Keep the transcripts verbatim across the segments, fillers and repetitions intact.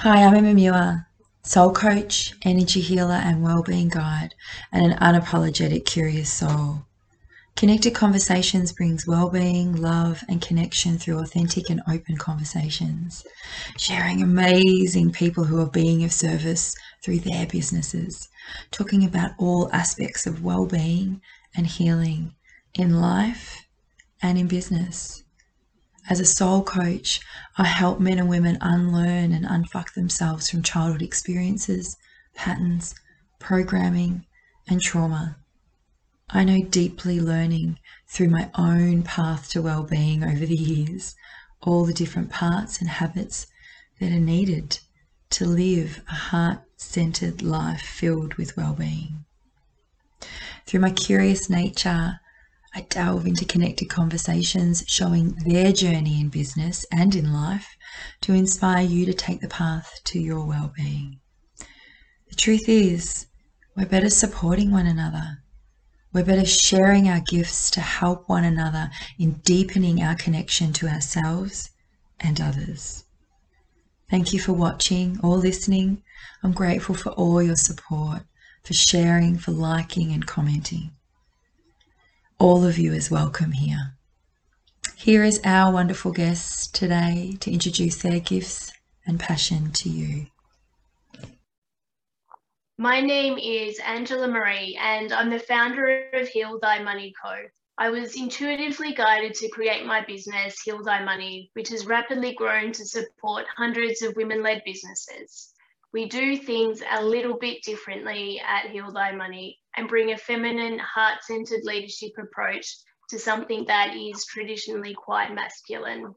Hi, I'm Emma Muir, soul coach, energy healer and wellbeing guide, and an unapologetic curious soul. Connected Conversations brings wellbeing, love and connection through authentic and open conversations, sharing amazing people who are being of service through their businesses, talking about all aspects of wellbeing and healing in life and in business. As a soul coach, I help men and women unlearn and unfuck themselves from childhood experiences, patterns, programming, and trauma. I know deeply learning through my own path to well-being over the years, all the different parts and habits that are needed to live a heart-centered life filled with well-being. Through my curious nature, I delve into connected conversations showing their journey in business and in life to inspire you to take the path to your well-being. The truth is, we're better supporting one another. We're better sharing our gifts to help one another in deepening our connection to ourselves and others. Thank you for watching or listening. I'm grateful for all your support, for sharing, for liking and commenting. All of you is welcome here. Here is our wonderful guest today to introduce their gifts and passion to you. My name is Angela Maree and I'm the founder of Heal Thy Money Co. I was intuitively guided to create my business, Heal Thy Money, which has rapidly grown to support hundreds of women-led businesses. We do things a little bit differently at Heal Thy Money and bring a feminine, heart-centered leadership approach to something that is traditionally quite masculine.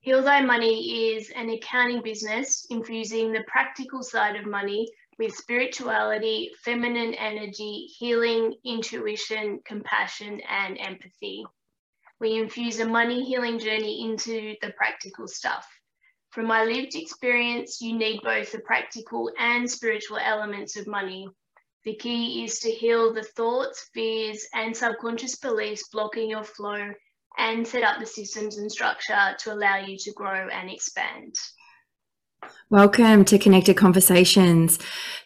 Heal Thy Money is an accounting business infusing the practical side of money with spirituality, feminine energy, healing, intuition, compassion, and empathy. We infuse a money healing journey into the practical stuff. From my lived experience, you need both the practical and spiritual elements of money. The key is to heal the thoughts, fears, and subconscious beliefs blocking your flow and set up the systems and structure to allow you to grow and expand. Welcome to Connected Conversations,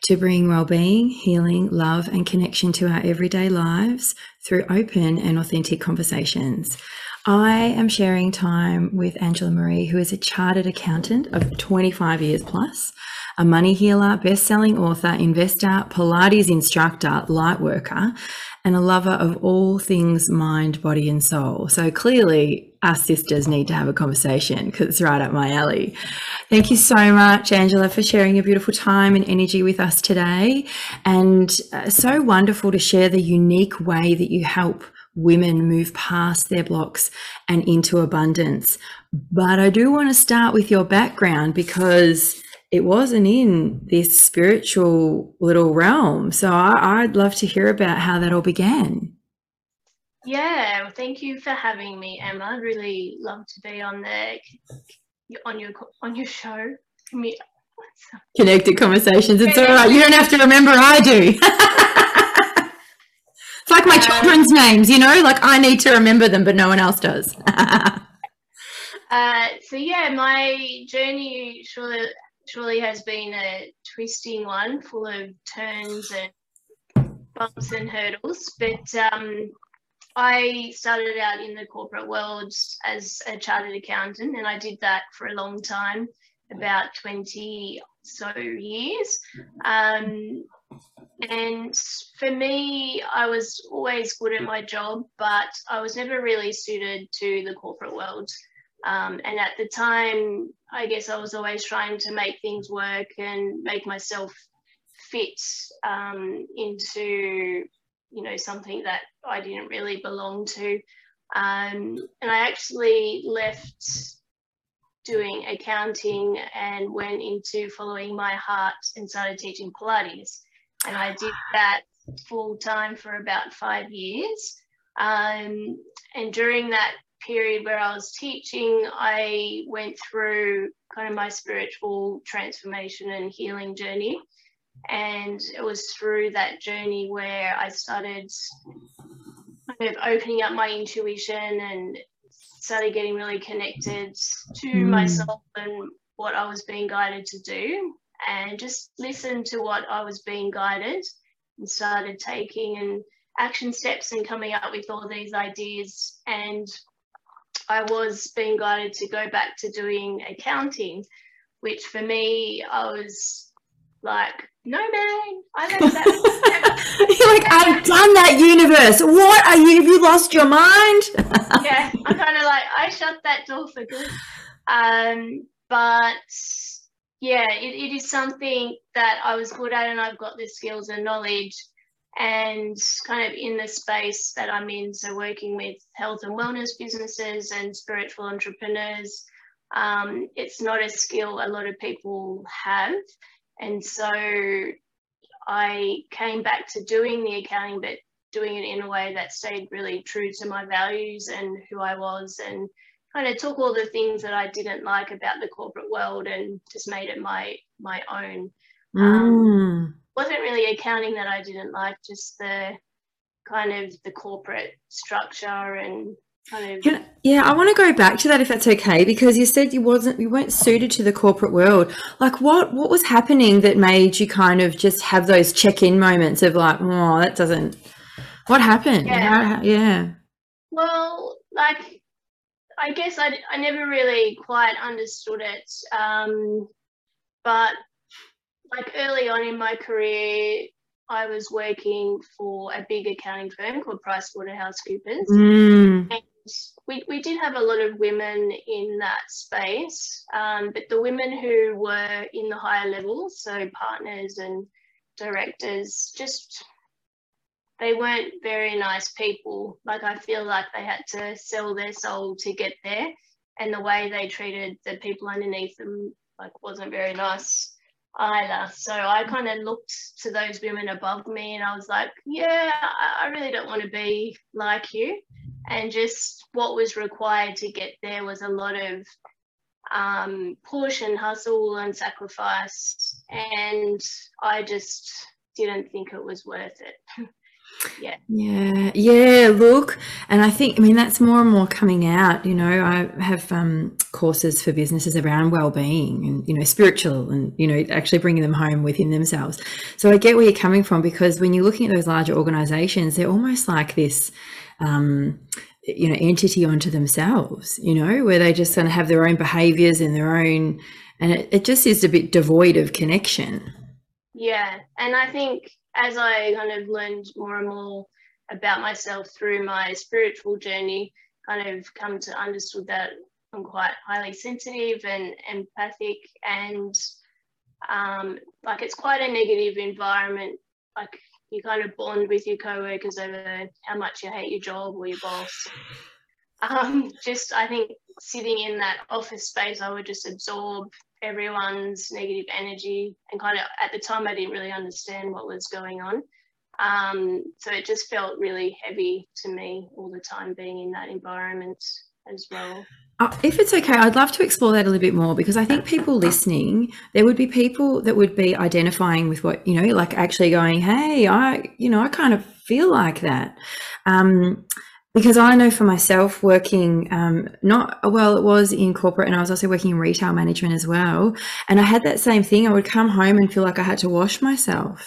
to bring well-being, healing, love, and connection to our everyday lives through open and authentic conversations. I am sharing time with Angela Maree, who is a chartered accountant of twenty-five years plus, a money healer, best-selling author, investor, Pilates instructor, Lightworker, and a lover of all things mind, body, and soul. So clearly, us sisters need to have a conversation because it's right up my alley. Thank you so much, Angela, for sharing a beautiful time and energy with us today. And uh, so wonderful to share the unique way that you help women move past their blocks and into abundance. But I do want to start with your background, because it wasn't in this spiritual little realm. So I, I'd love to hear about how that all began. Yeah, well, thank you for having me, Emma. Really love to be on the on your on your show. Connected Conversations. It's all right. You don't have to remember. I do. It's like my children's um, names, you know, like I need to remember them, but no one else does. uh, so, yeah, my journey surely, surely has been a twisting one, full of turns and bumps and hurdles. But um, I started out in the corporate world as a chartered accountant, and I did that for a long time, about twenty so years. Um, And for me, I was always good at my job, but I was never really suited to the corporate world. Um, and at the time, I guess I was always trying to make things work and make myself fit um, into, you know, something that I didn't really belong to. Um, and I actually left doing accounting and went into following my heart and started teaching Pilates. And I did that full time for about five years. Um, and during that period where I was teaching, I went through kind of my spiritual transformation and healing journey. And it was through that journey where I started kind of opening up my intuition and started getting really connected to mm. myself and what I was being guided to do, and just listened to what I was being guided and started taking and action steps and coming up with all these ideas. And I was being guided to go back to doing accounting, which for me, I was like, no, man, I don't know that. You're like, I've done that, universe. What are you? Have you lost your mind? Yeah, I'm kind of like, I shut that door for good. Um, but yeah, it, it is something that I was good at, and I've got the skills and knowledge, and kind of in the space that I'm in, so working with health and wellness businesses and spiritual entrepreneurs, um, it's not a skill a lot of people have. And so I came back to doing the accounting, but doing it in a way that stayed really true to my values and who I was, and kind of took all the things that I didn't like about the corporate world and just made it my my own. Mm. Um, wasn't really accounting that I didn't like, just the kind of the corporate structure and kind of. Can, yeah, I want to go back to that if that's okay, because you said you wasn't you weren't suited to the corporate world. Like, what what was happening that made you kind of just have those check-in moments of like, oh, that doesn't. What happened? Yeah. How, yeah. Well, like, I guess I, I never really quite understood it, um, but like early on in my career, I was working for a big accounting firm called PricewaterhouseCoopers. Mm. And we, we did have a lot of women in that space, um, but the women who were in the higher levels, so partners and directors, just they weren't very nice people. Like, I feel like they had to sell their soul to get there, and the way they treated the people underneath them, like, wasn't very nice either. So I kind of looked to those women above me and I was like, yeah, I really don't want to be like you. And just what was required to get there was a lot of um, push and hustle and sacrifice, and I just didn't think it was worth it. Yeah. Yeah. Yeah. Look, and I think, I mean, that's more and more coming out. You know, I have um, courses for businesses around well-being and, you know, spiritual and, you know, actually bringing them home within themselves. So I get where you're coming from, because when you're looking at those larger organizations, they're almost like this, um, you know, entity onto themselves, you know, where they just kind of have their own behaviors and their own, and it, it just is a bit devoid of connection. Yeah. And I think, as I kind of learned more and more about myself through my spiritual journey, kind of come to understood that I'm quite highly sensitive and empathic, and um, like, it's quite a negative environment. Like, you kind of bond with your co-workers over how much you hate your job or your boss. Um, just, I think sitting in that office space, I would just absorb everyone's negative energy, and kind of at the time I didn't really understand what was going on, um so it just felt really heavy to me all the time being in that environment as well. Uh, if it's okay, I'd love to explore that a little bit more, because I think people listening, there would be people that would be identifying with what, you know, like actually going, hey, I, you know, I kind of feel like that. um Because I know for myself, working um, not well, it was in corporate, and I was also working in retail management as well. And I had that same thing. I would come home and feel like I had to wash myself,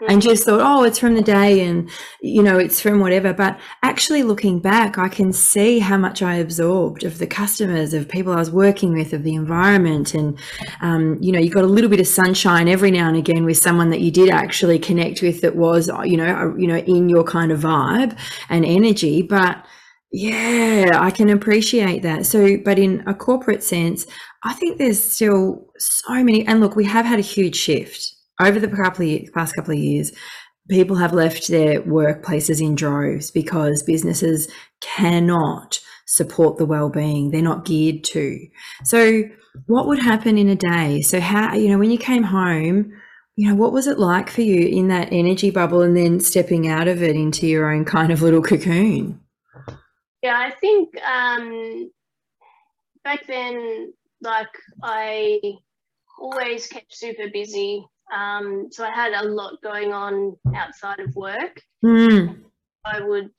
mm-hmm. and just thought, oh, it's from the day, and you know, it's from whatever. But actually, looking back, I can see how much I absorbed of the customers, of people I was working with, of the environment, and um, you know, you got a little bit of sunshine every now and again with someone that you did actually connect with, that was, you know, you know, in your kind of vibe and energy. But yeah, I can appreciate that. So, but in a corporate sense, I think there's still so many. And look, we have had a huge shift over the couple of years, past couple of years. People have left their workplaces in droves because businesses cannot support the well-being. They're not geared to. So, what would happen in a day? So, how, you know, when you came home, you know, what was it like for you in that energy bubble, and then stepping out of it into your own kind of little cocoon? Yeah, I think um, back then, like, I always kept super busy. Um, so I had a lot going on outside of work. Mm. I would,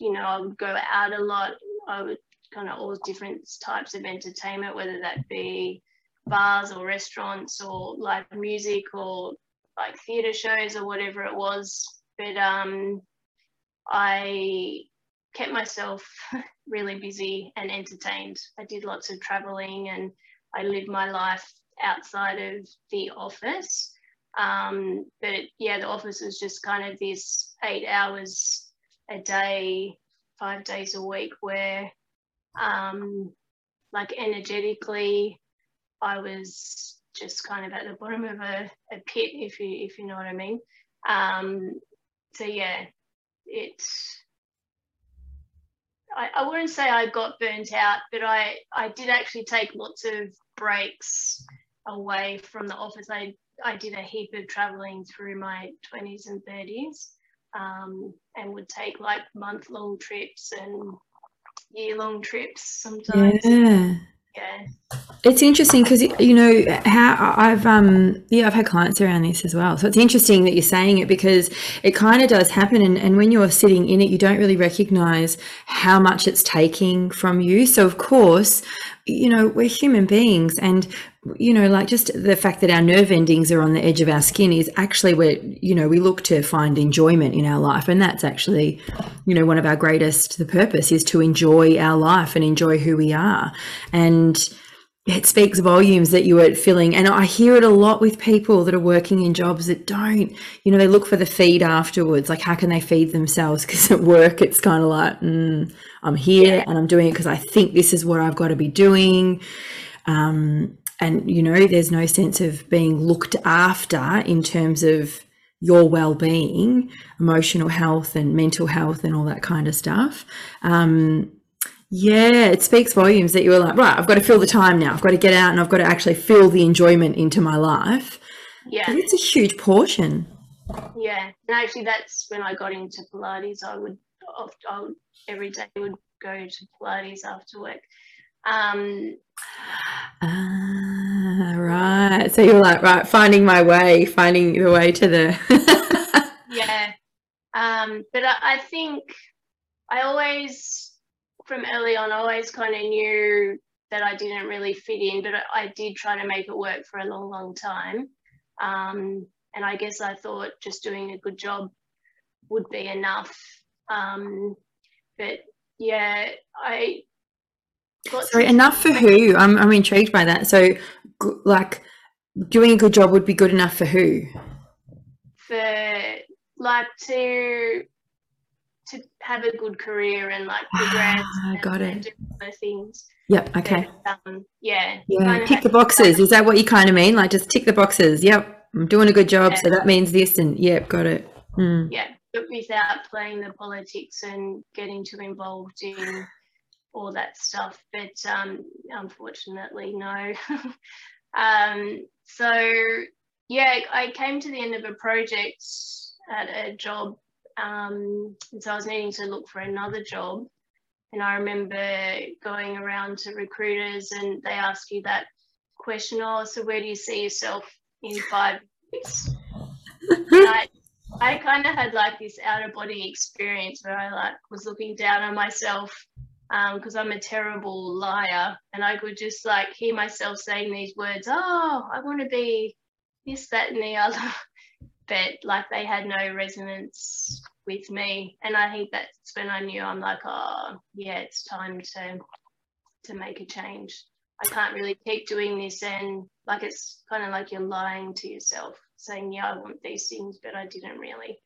you know, I would go out a lot. I would kind of all different types of entertainment, whether that be bars or restaurants or live music or like theatre shows or whatever it was. But um, I kept myself really busy and entertained. I did lots of travelling and I lived my life outside of the office. Um, but yeah, the office was just kind of this eight hours a day, five days a week where um, like energetically I was just kind of at the bottom of a, a pit, if you if you know what I mean. Um, so yeah, it. I, I wouldn't say I got burnt out, but I I did actually take lots of breaks away from the office. I I did a heap of traveling through my twenties and thirties, um, and would take like month long trips and year long trips sometimes. Yeah. Yeah. It's interesting because, you know, how I've um yeah I've had clients around this as well, so it's interesting that you're saying it because it kind of does happen, and, and when you're sitting in it you don't really recognize how much it's taking from you. So of course, you know, we're human beings, and you know, like just the fact that our nerve endings are on the edge of our skin is actually where, you know, we look to find enjoyment in our life, and that's actually, you know, one of our greatest, the purpose is to enjoy our life and enjoy who we are. And it speaks volumes that you were feeling, and I hear it a lot with people that are working in jobs that don't, you know, they look for the feed afterwards, like how can they feed themselves, because at work it's kind of like mm, I'm here and I'm doing it because I think this is what I've got to be doing. um And, you know, there's no sense of being looked after in terms of your well-being, emotional health and mental health and all that kind of stuff. Um, yeah, it speaks volumes that you were like, right, I've got to fill the time now. I've got to get out and I've got to actually fill the enjoyment into my life. Yeah. But it's a huge portion. Yeah. And actually that's when I got into Pilates. I would, I would every day would go to Pilates after work. Um, ah, right. So you're like, right, finding my way, finding the way to the yeah. Um, but I, I think I always, from early on, I always kind of knew that I didn't really fit in, but I, I did try to make it work for a long, long time. Um, and I guess I thought just doing a good job would be enough. Um, but yeah, I. Sorry, enough for who? I'm I'm intrigued by that. So, like, doing a good job would be good enough for who? For like to to have a good career and like progress. Ah, got and, it. And do other things. Yep. Okay. But, um, yeah. Yeah. Tick the boxes. Is that what you kind of mean? Like, just tick the boxes. Yep. I'm doing a good job, yeah. So that means this, and yep, got it. Mm. Yeah, but without playing the politics and getting too involved in all that stuff, but um, unfortunately, no. um, so, yeah, I came to the end of a project at a job, um, and so I was needing to look for another job, and I remember going around to recruiters and they ask you that question, oh, so where do you see yourself in five years? I, I kind of had like this out-of-body experience where I like was looking down on myself because um, I'm a terrible liar, and I could just like hear myself saying these words, oh, I want to be this, that and the other, but like they had no resonance with me, and I think that's when I knew, I'm like, oh yeah, it's time to to make a change. I can't really keep doing this, and like it's kind of like you're lying to yourself saying, yeah, I want these things, but I didn't really.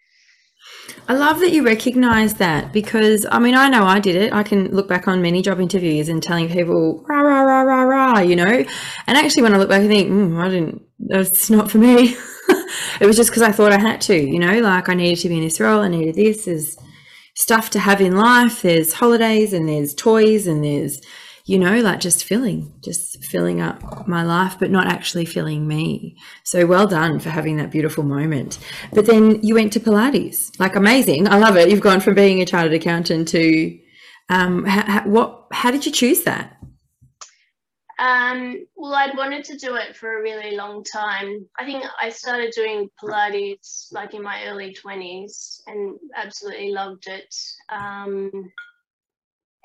I love that you recognise that, because, I mean, I know I did it. I can look back on many job interviews and telling people, rah, rah, rah, rah, rah, you know. And actually when I look back, I think, mm, I didn't, that's not for me. It was just because I thought I had to, you know, like I needed to be in this role, I needed this. There's stuff to have in life. There's holidays and there's toys and there's, you know, like just filling, just filling up my life, but not actually filling me. So well done for having that beautiful moment. But then you went to Pilates, like amazing. I love it. You've gone from being a chartered accountant to, um, ha- ha- what, how did you choose that? Um, well, I'd wanted to do it for a really long time. I think I started doing Pilates like in my early twenties and absolutely loved it. Um,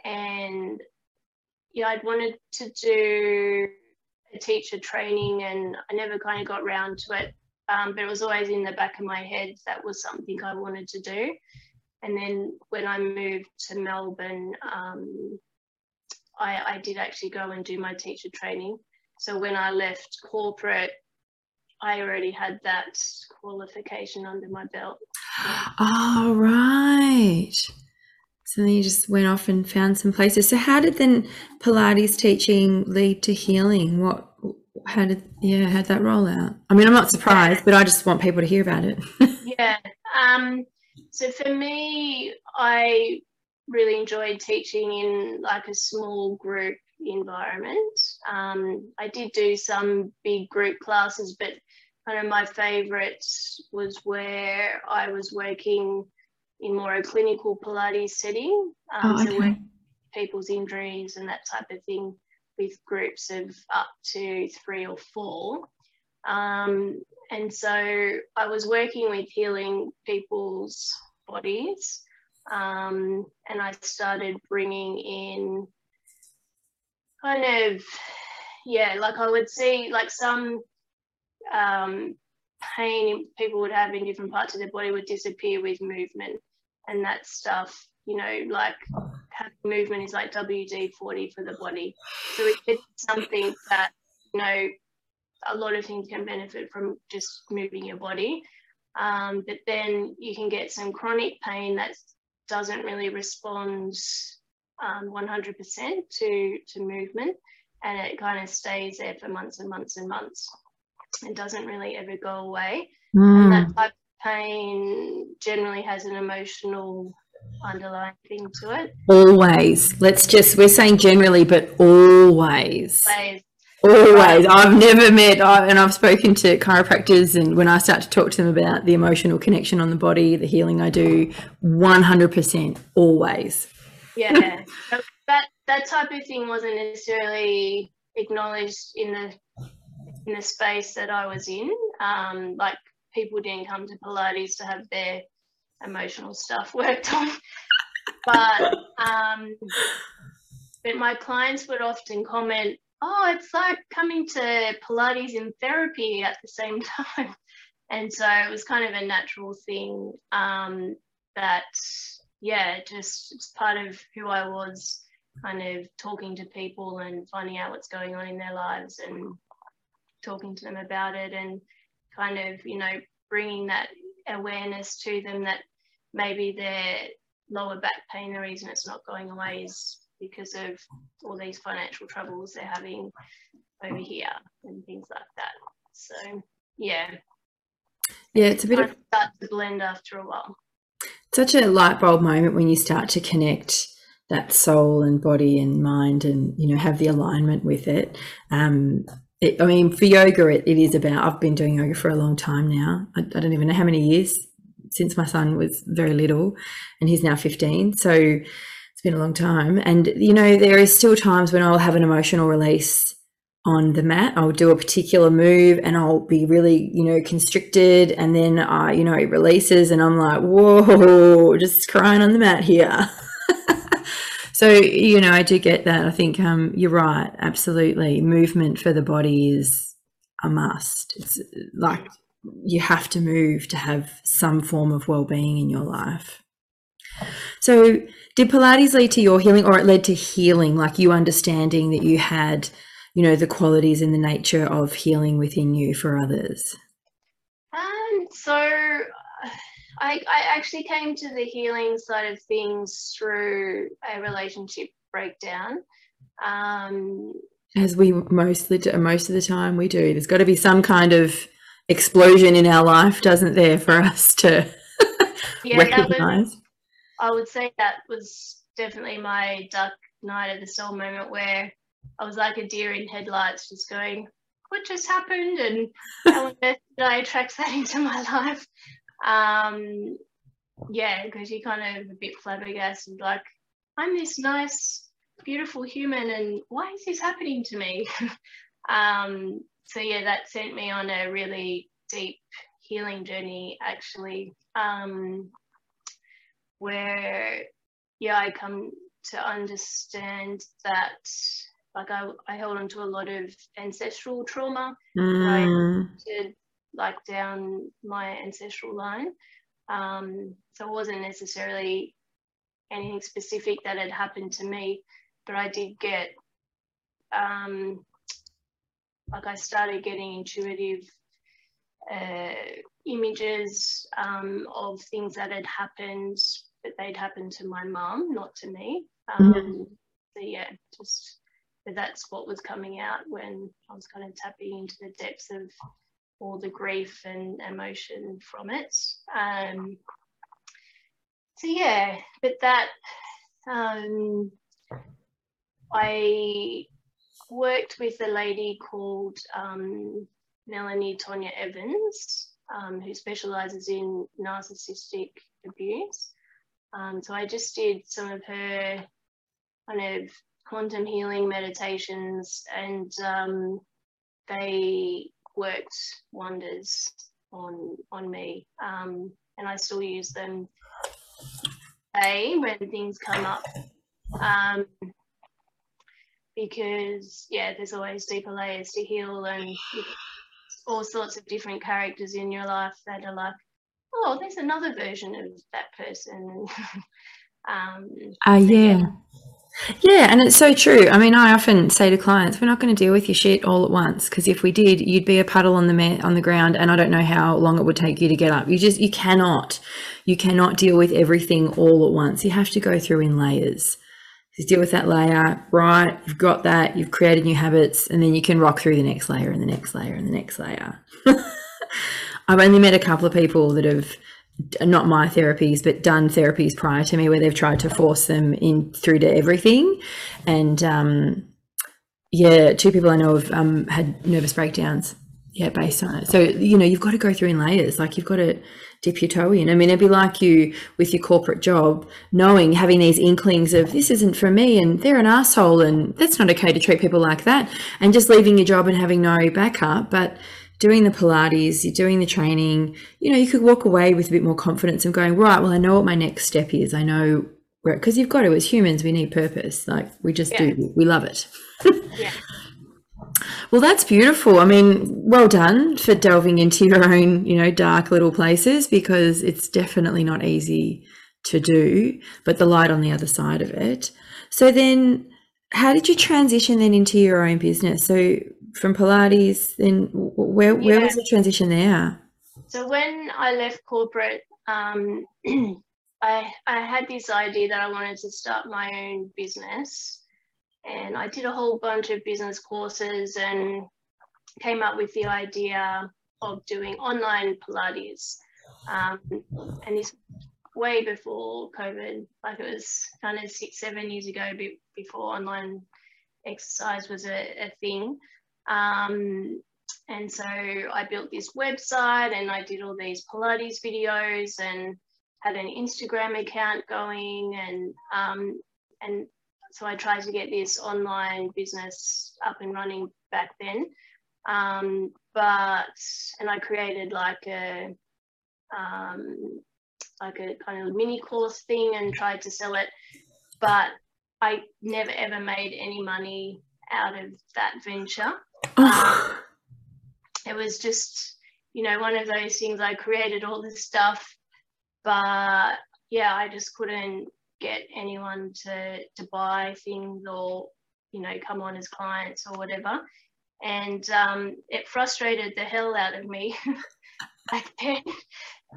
and yeah, I'd wanted to do a teacher training, and I never kind of got round to it. Um, but it was always in the back of my head that was something I wanted to do. And then when I moved to Melbourne, um, I, I did actually go and do my teacher training. So when I left corporate, I already had that qualification under my belt. Yeah. Oh, right. So then you just went off and found some places. So how did then Pilates teaching lead to healing? What, how did, yeah, how'd that roll out? I mean, I'm not surprised, but I just want people to hear about it. Yeah. Um, so for me, I really enjoyed teaching in like a small group environment. Um, I did do some big group classes, but kind of my favourite was where I was working in more a clinical Pilates setting, um, oh, okay. so with people's injuries and that type of thing, with groups of up to three or four. Um, and so I was working with healing people's bodies, um, and I started bringing in kind of, yeah, like I would see like some um, pain people would have in different parts of their body would disappear with movement and that stuff, you know, like having movement is like W D forty for the body. So it's something that, you know, a lot of things can benefit from just moving your body. Um, but then you can get some chronic pain that doesn't really respond Um, one hundred percent to, to movement, and it kind of stays there for months and months and months and doesn't really ever go away. Mm. And that type of pain generally has an emotional underlying thing to it. Always. Let's just, we're saying generally, but always. Always. Always. Um, I've never met, I, and I've spoken to chiropractors, and when I start to talk to them about the emotional connection on the body, the healing I do, one hundred percent always. Yeah, that that type of thing wasn't necessarily acknowledged in the in the space that I was in. Um, like people didn't come to Pilates to have their emotional stuff worked on, but um, but my clients would often comment, "Oh, it's like coming to Pilates and therapy at the same time," and so it was kind of a natural thing um, that. Yeah, just it's part of who I was, kind of talking to people and finding out what's going on in their lives and talking to them about it, and kind of, you know, bringing that awareness to them that maybe their lower back pain, the reason it's not going away is because of all these financial troubles they're having over here and things like that. So, yeah. Yeah, it's a bit of... start to blend after a while. Such a light bulb moment when you start to connect that soul and body and mind and, you know, have the alignment with it. Um, it I mean, for yoga, it, it is about, I've been doing yoga for a long time now. I, I don't even know how many years, since my son was very little, and he's now fifteen. So it's been a long time. And, you know, there is still times when I'll have an emotional release on the mat. I'll do a particular move and I'll be really, you know, constricted, and then I, you know, it releases and I'm like, whoa, just crying on the mat here. So, you know, I do get that. I think um, you're right. Absolutely. Movement for the body is a must. It's like you have to move to have some form of well-being in your life. So did Pilates lead to your healing, or it led to healing, like you understanding that you had, you know, the qualities and the nature of healing within you for others? Um, so I, I actually came to the healing side of things through a relationship breakdown. Um, As we mostly do, most of the time we do. There's got to be some kind of explosion in our life, doesn't there, for us to yeah, recognise? Was, I would say that was definitely my dark night of the soul moment, where I was like a deer in headlights, just going, what just happened, and how on earth did I attract that into my life? Um, yeah, because you're kind of a bit flabbergasted, like, I'm this nice, beautiful human, and why is this happening to me? um, so, yeah, that sent me on a really deep healing journey, actually, um, where, yeah, I come to understand that Like I, I held on to a lot of ancestral trauma. Mm. I did like down my ancestral line. Um, so it wasn't necessarily anything specific that had happened to me, but I did get, um, like I started getting intuitive uh, images um, of things that had happened, but they'd happened to my mum, not to me. Um, mm-hmm. So yeah, just that's what was coming out when I was kind of tapping into the depths of all the grief and emotion from it. Um, so yeah, but that, um, I worked with a lady called um, Melanie Tonia Evans, um, who specialises in narcissistic abuse. Um, so I just did some of her kind of quantum healing meditations, and um, they worked wonders on on me, um, and I still use them today when things come up, um, because yeah, there's always deeper layers to heal, and all sorts of different characters in your life that are like, oh, there's another version of that person. um, uh, yeah. yeah. Yeah, and it's so true. I mean, I often say to clients, we're not going to deal with your shit all at once, because if we did, you'd be a puddle on the ma- on the ground, and I don't know how long it would take you to get up. You just, you cannot, you cannot deal with everything all at once. You have to go through in layers. You deal with that layer, right? You've got that, you've created new habits, and then you can rock through the next layer and the next layer and the next layer. I've only met a couple of people that have, not my therapies, but done therapies prior to me, where they've tried to force them in through to everything. And um yeah, two people I know have um had nervous breakdowns yeah based on it. So you know, you've got to go through in layers. Like you've got to dip your toe in. I mean, it'd be like you with your corporate job, knowing, having these inklings of this isn't for me, and they're an asshole, and that's not okay to treat people like that, and just leaving your job and having no backup. But doing the Pilates, you're doing the training, you know, you could walk away with a bit more confidence and going, right, well, I know what my next step is. I know where, because you've got to, as humans, we need purpose. Like we just yeah. do, we love it. yeah. Well, that's beautiful. I mean, well done for delving into your own, you know, dark little places, because it's definitely not easy to do, but the light on the other side of it. So then how did you transition then into your own business? So from Pilates, then where where yeah. was the transition there? So when I left corporate, um, I I had this idea that I wanted to start my own business, and I did a whole bunch of business courses and came up with the idea of doing online Pilates, um, and this way before COVID, like it was kind of six, seven years ago, before online exercise was a, a thing. Um, and so I built this website, and I did all these Pilates videos, and had an Instagram account going, and um, and so I tried to get this online business up and running back then. Um, but and I created like a um, like a kind of mini course thing and tried to sell it, but I never ever made any money out of that venture. Um, it was just, you know, one of those things. I created all this stuff, but yeah, I just couldn't get anyone to to buy things or, you know, come on as clients or whatever. And um, it frustrated the hell out of me. Back then,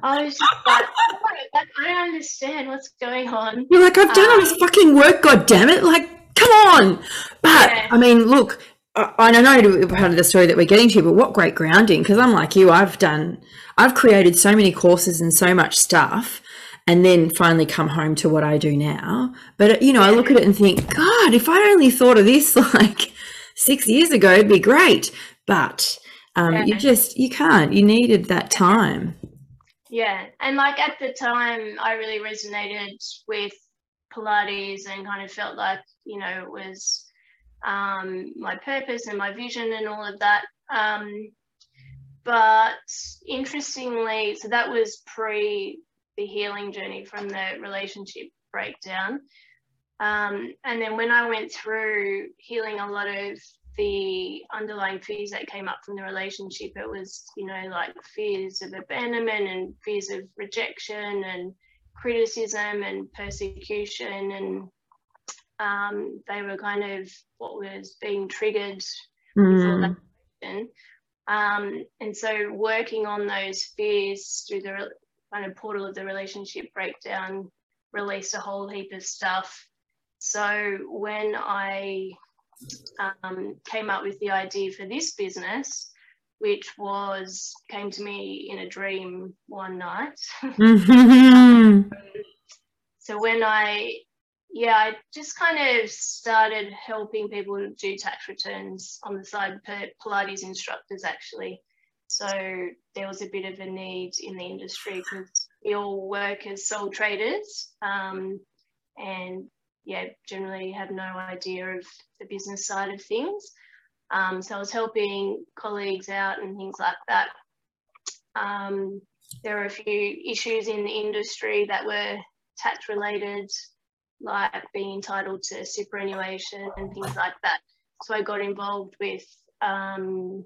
I was just like, oh, like, I don't understand what's going on. You're like, I've done all um, this fucking work, goddammit. Like, come on. But yeah. I mean, look, I know part of the story that we're getting to, but what great grounding, because I'm like you, I've done, I've created so many courses and so much stuff, and then finally come home to what I do now. But, you know, I look at it and think, God, if I'd only thought of this like six years ago, it'd be great. But um, yeah. you just, you can't, you needed that time. Yeah. And like at the time, I really resonated with Pilates and kind of felt like, you know, it was um my purpose and my vision and all of that, um but interestingly, so that was pre the healing journey from the relationship breakdown, Um, and then when I went through healing a lot of the underlying fears that came up from the relationship, it was, you know, like fears of abandonment and fears of rejection and criticism and persecution, and um, they were kind of what was being triggered. Mm. Um, and so working on those fears through the kind of portal of the relationship breakdown released a whole heap of stuff. So when I um, came up with the idea for this business, which was came to me in a dream one night. Mm-hmm. So when I, yeah, I just kind of started helping people do tax returns on the side, Pilates instructors actually. So there was a bit of a need in the industry because we all work as sole traders, um, and yeah, generally have no idea of the business side of things. Um, so I was helping colleagues out and things like that. Um, there were a few issues in the industry that were tax related, like being entitled to superannuation and things like that. So I got involved with, um,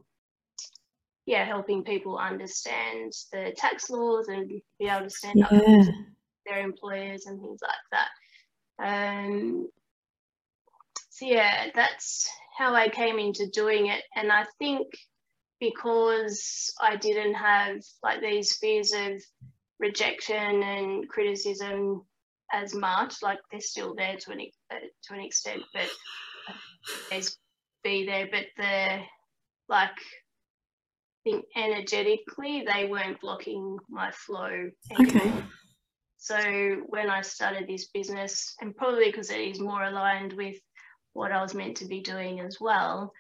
yeah, helping people understand the tax laws and be able to stand yeah. up to their employers and things like that. Um, so yeah, that's how I came into doing it. And I think because I didn't have like these fears of rejection and criticism as much, like they're still there to an, uh, to an extent, but they be there, but the like I think energetically they weren't blocking my flow anymore. Okay. So when I started this business, and probably because it is more aligned with what I was meant to be doing as well,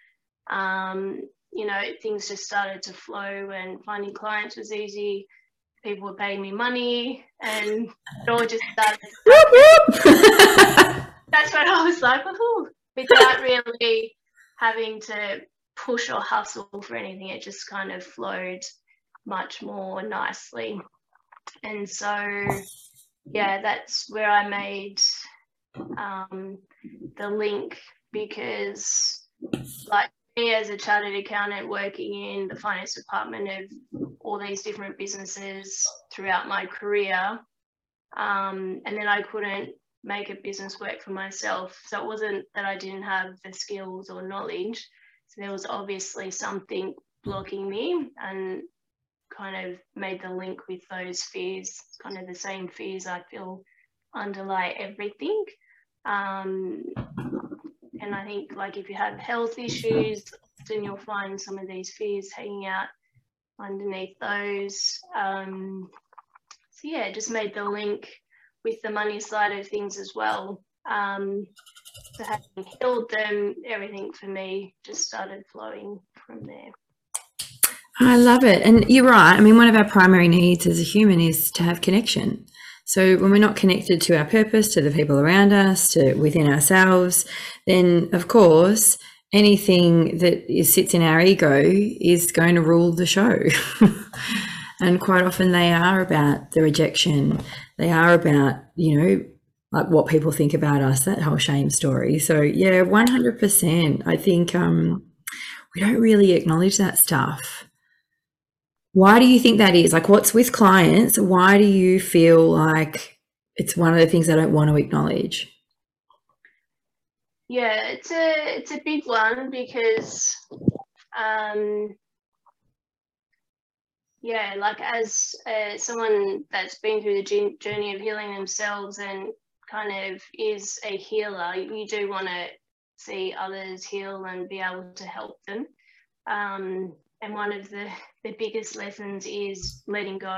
um, you know, things just started to flow, and finding clients was easy. People were paying me money, and it all just started. That's when I was like, woohoo, without really having to push or hustle for anything. It just kind of flowed much more nicely. And so, yeah, that's where I made um, the link, because like me as a chartered accountant working in the finance department of all these different businesses throughout my career, um, and then I couldn't make a business work for myself. So it wasn't that I didn't have the skills or knowledge. So there was obviously something blocking me, and kind of made the link with those fears, kind of the same fears I feel underlie everything. Um, and I think like if you have health issues, often you'll find some of these fears hanging out underneath those. Um, so yeah, just made the link with the money side of things as well. Um, so having healed them, everything for me just started flowing from there. I love it. And you're right. I mean, one of our primary needs as a human is to have connection. So when we're not connected to our purpose, to the people around us, to within ourselves, then of course, anything that is, sits in our ego is going to rule the show. And quite often they are about the rejection. They are about, you know, like what people think about us, that whole shame story. So yeah, one hundred percent. I think um, we don't really acknowledge that stuff. Why do you think that is? Like, what's with clients? Why do you feel like it's one of the things I don't want to acknowledge? Yeah, it's a it's a big one because, um, yeah, like as uh, someone that's been through the journey of healing themselves and kind of is a healer, you do want to see others heal and be able to help them. Um, And one of the, the biggest lessons is letting go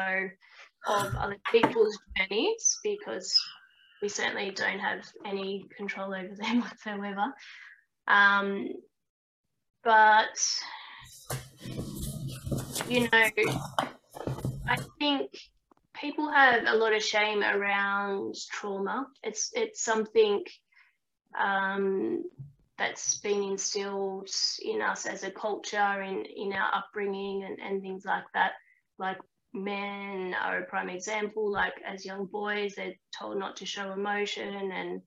of other people's journeys, because we certainly don't have any control over them whatsoever. Um, but, you know, I think people have a lot of shame around trauma. It's, it's something um, that's been instilled in us as a culture, in, in our upbringing and, and things like that. Like men are a prime example, like as young boys, they're told not to show emotion and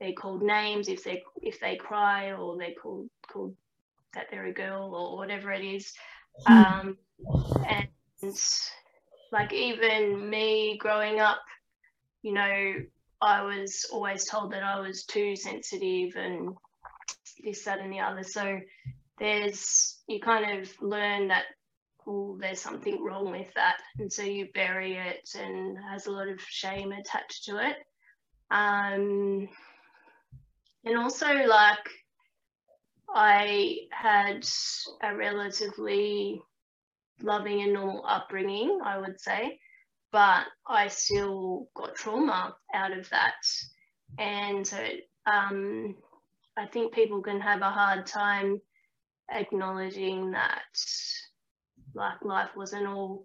they're called names if they if they cry, or they're called called that they're a girl or whatever it is. Um, and like even me growing up, you know, I was always told that I was too sensitive and this, that, and the other. So there's, you kind of learn that, oh, there's something wrong with that, and so you bury it, and has a lot of shame attached to it. Um, and also, like, I had a relatively loving and normal upbringing, I would say, but I still got trauma out of that. And so um, I think people can have a hard time acknowledging that, like, life wasn't all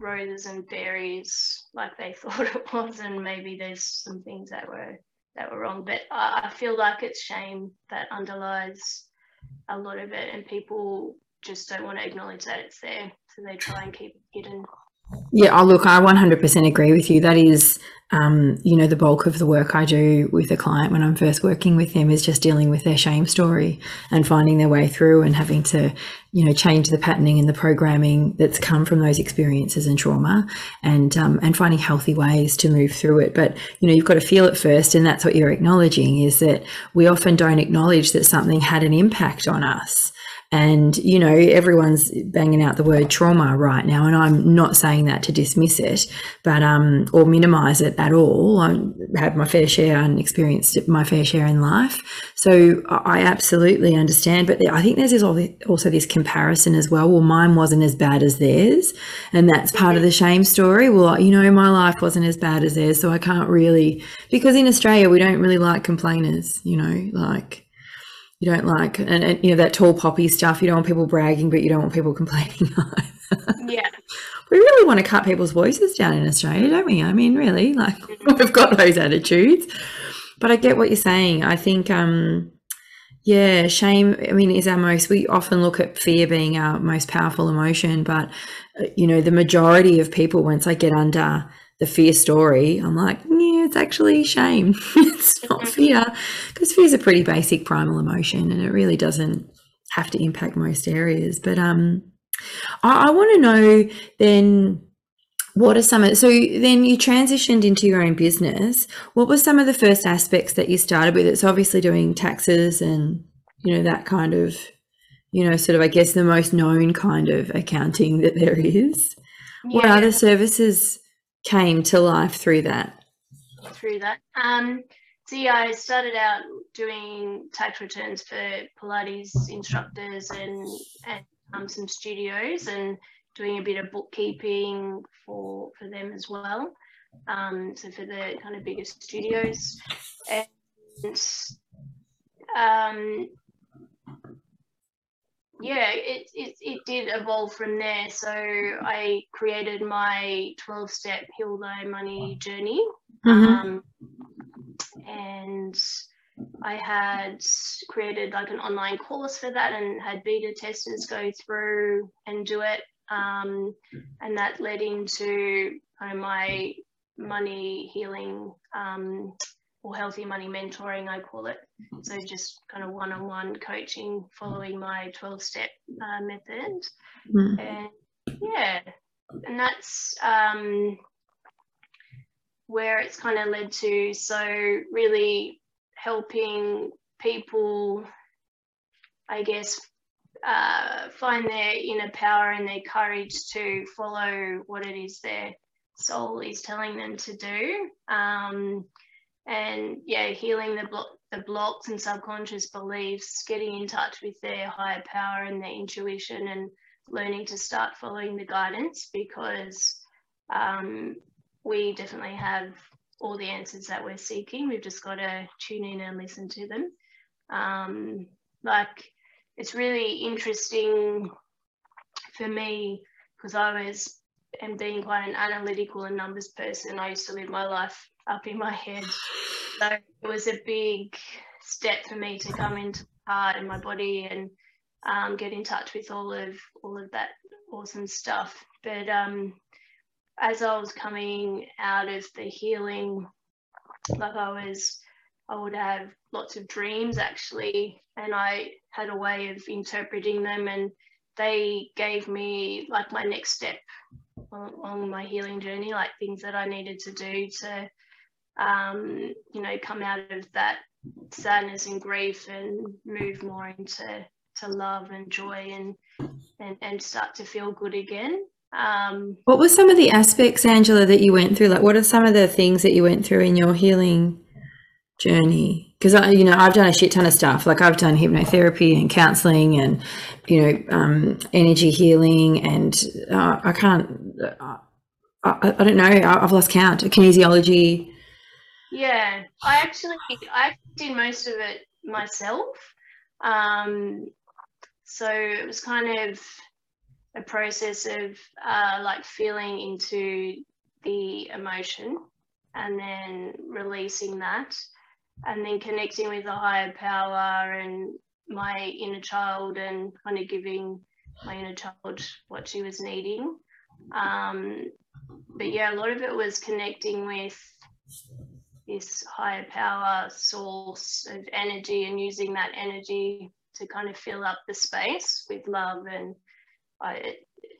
roses and berries like they thought it was, and maybe there's some things that were that were wrong. But I, I feel like it's shame that underlies a lot of it, and people just don't want to acknowledge that it's there, so they try and keep it hidden. Yeah, oh, look, I one hundred percent agree with you. That is, um, you know, the bulk of the work I do with a client when I'm first working with them is just dealing with their shame story and finding their way through and having to, you know, change the patterning and the programming that's come from those experiences and trauma, and um, and finding healthy ways to move through it. But, you know, you've got to feel it first, and that's what you're acknowledging, is that we often don't acknowledge that something had an impact on us. And, you know, everyone's banging out the word trauma right now, and I'm not saying that to dismiss it, but um, or minimise it at all. I had my fair share and experienced my fair share in life, so I absolutely understand. But I think there's also this comparison as well. Well, mine wasn't as bad as theirs, and that's part of the shame story. Well, you know, my life wasn't as bad as theirs, so I can't really, because in Australia we don't really like complainers. You know, like. You don't like, and, and you know, that tall poppy stuff. You don't want people bragging, but you don't want people complaining either. Yeah. We really want to cut people's voices down in Australia, don't we? I mean, really, like, we've got those attitudes. But I get what you're saying. I think, um, yeah, shame, I mean, is our most, we often look at fear being our most powerful emotion, but, uh, you know, the majority of people, once I get under the fear story, I'm like, yeah, it's actually shame. It's not fear, because fear is a pretty basic primal emotion, and it really doesn't have to impact most areas. But um, I, I want to know then, what are some of, so then you transitioned into your own business. What were some of the first aspects that you started with? It's obviously doing taxes and, you know, that kind of, you know, sort of, I guess, the most known kind of accounting that there is. Yeah. What other services came to life through that? Through that. Um, so yeah, I started out doing tax returns for Pilates instructors and, and um, some studios, and doing a bit of bookkeeping for, for them as well. Um, so for the kind of bigger studios. And um, yeah, it, it it did evolve from there. So I created my twelve-step Heal Thy Money journey. Mm-hmm. Um, and I had created like an online course for that, and had beta testers go through and do it. Um, and that led into kind of my money healing, um, or healthy money mentoring, I call it. So just kind of one-on-one coaching following my twelve-step uh, method. Mm. And yeah, and that's um, where it's kind of led to. So really helping people, I guess, uh, find their inner power and their courage to follow what it is their soul is telling them to do. Um, And yeah, healing the blo- the blocks and subconscious beliefs, getting in touch with their higher power and their intuition, and learning to start following the guidance, because um, we definitely have all the answers that we're seeking. We've just got to tune in and listen to them. Um, like, it's really interesting for me, because I was, and being quite an analytical and numbers person, I used to live my life up in my head. So it was a big step for me to come into my heart and my body, and um, get in touch with all of all of that awesome stuff. But um, as I was coming out of the healing, like I was I would have lots of dreams, actually, and I had a way of interpreting them, and they gave me like my next step on, on my healing journey, like things that I needed to do to, um, you know, come out of that sadness and grief and move more into to love and joy and and, and start to feel good again. Um, what were some of the aspects, Angela, that you went through? Like, what are some of the things that you went through in your healing journey? Because I, you know, I've done a shit ton of stuff. Like, I've done hypnotherapy and counseling, and you know, um, energy healing, and uh, I can't. Uh, I, I don't know. I've lost count. Kinesiology. Yeah, I actually I did most of it myself. Um, so it was kind of a process of uh, like feeling into the emotion and then releasing that, and then connecting with a higher power and my inner child, and kind of giving my inner child what she was needing. Um, but yeah, a lot of it was connecting with this higher power source of energy and using that energy to kind of fill up the space with love and uh,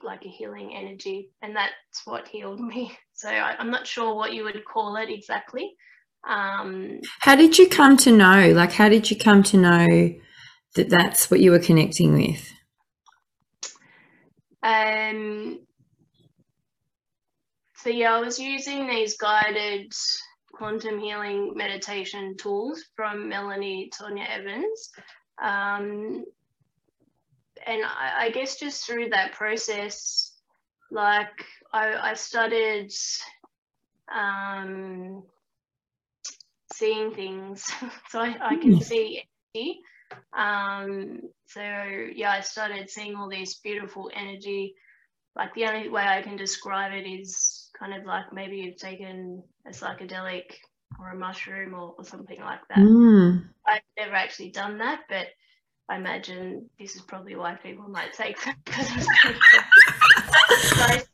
like a healing energy. And that's what healed me. So I, I'm not sure what you would call it exactly. Um, how did you come to know? Like, how did you come to know that that's what you were connecting with? Um. So yeah, I was using these guided quantum healing meditation tools from Melanie Tonia Evans, um, and I, I guess just through that process, like I, I started um, seeing things, so I, I can see energy. Um, so yeah, I started seeing all this beautiful energy. Like, the only way I can describe it is kind of like maybe you've taken a psychedelic or a mushroom or, or something like that. Mm. I've never actually done that, but I imagine this is probably why people might take them.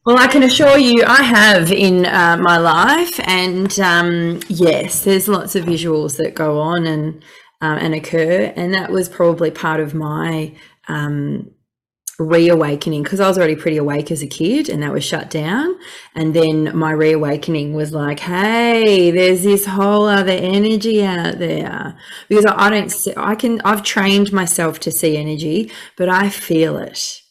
Well, I can assure you I have in uh, my life, and um, yes, there's lots of visuals that go on and, um, and occur, and that was probably part of my um reawakening, because I was already pretty awake as a kid, and that was shut down, and then my reawakening was like, hey, there's this whole other energy out there, because I, I don't see, I can I've trained myself to see energy, but I feel it.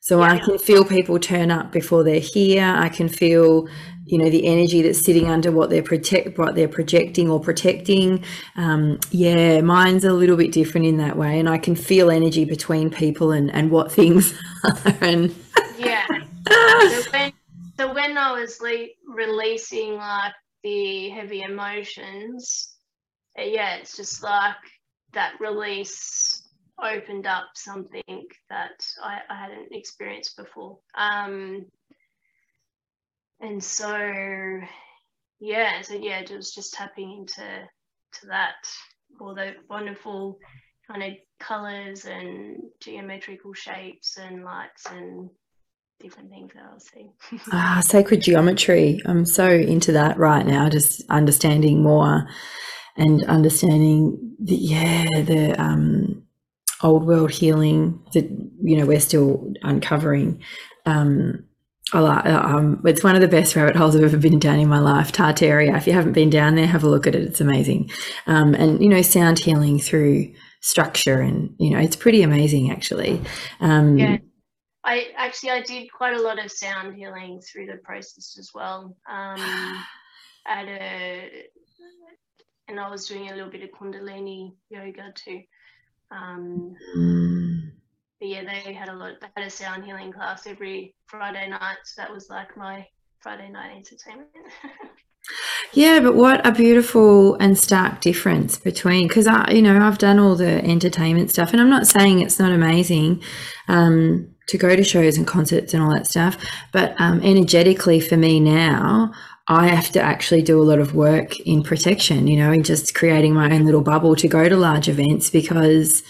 So yeah. I can feel people turn up before they're here. I can feel, you know, the energy that's sitting under what they're protect, what they're projecting or protecting. Um, yeah, mine's a little bit different in that way, and I can feel energy between people and, and what things are. And yeah. So when, so when I was le- releasing like the heavy emotions, yeah, it's just like that release opened up something that I, I hadn't experienced before. Um, and so, yeah, so yeah, it was just tapping into to that, all the wonderful kind of colours and geometrical shapes and lights and different things that I was seeing. Ah, sacred geometry. I'm so into that right now, just understanding more and understanding, the, yeah, the... um old world healing that, you know, we're still uncovering. Um, I like, um, it's one of the best rabbit holes I've ever been down in my life, Tartaria. If you haven't been down there, have a look at it. It's amazing. Um, and, you know, sound healing through structure, and, you know, it's pretty amazing, actually. Um, yeah. I actually, I did quite a lot of sound healing through the process as well. Um, at a, and I was doing a little bit of Kundalini yoga too. Um, mm. But yeah, they had a lot. They had a sound healing class every Friday night, so that was like my Friday night entertainment. Yeah, but what a beautiful and stark difference between, because I, you know, I've done all the entertainment stuff, and I'm not saying it's not amazing um, to go to shows and concerts and all that stuff, but um, energetically for me now, I have to actually do a lot of work in protection, you know, in just creating my own little bubble to go to large events, because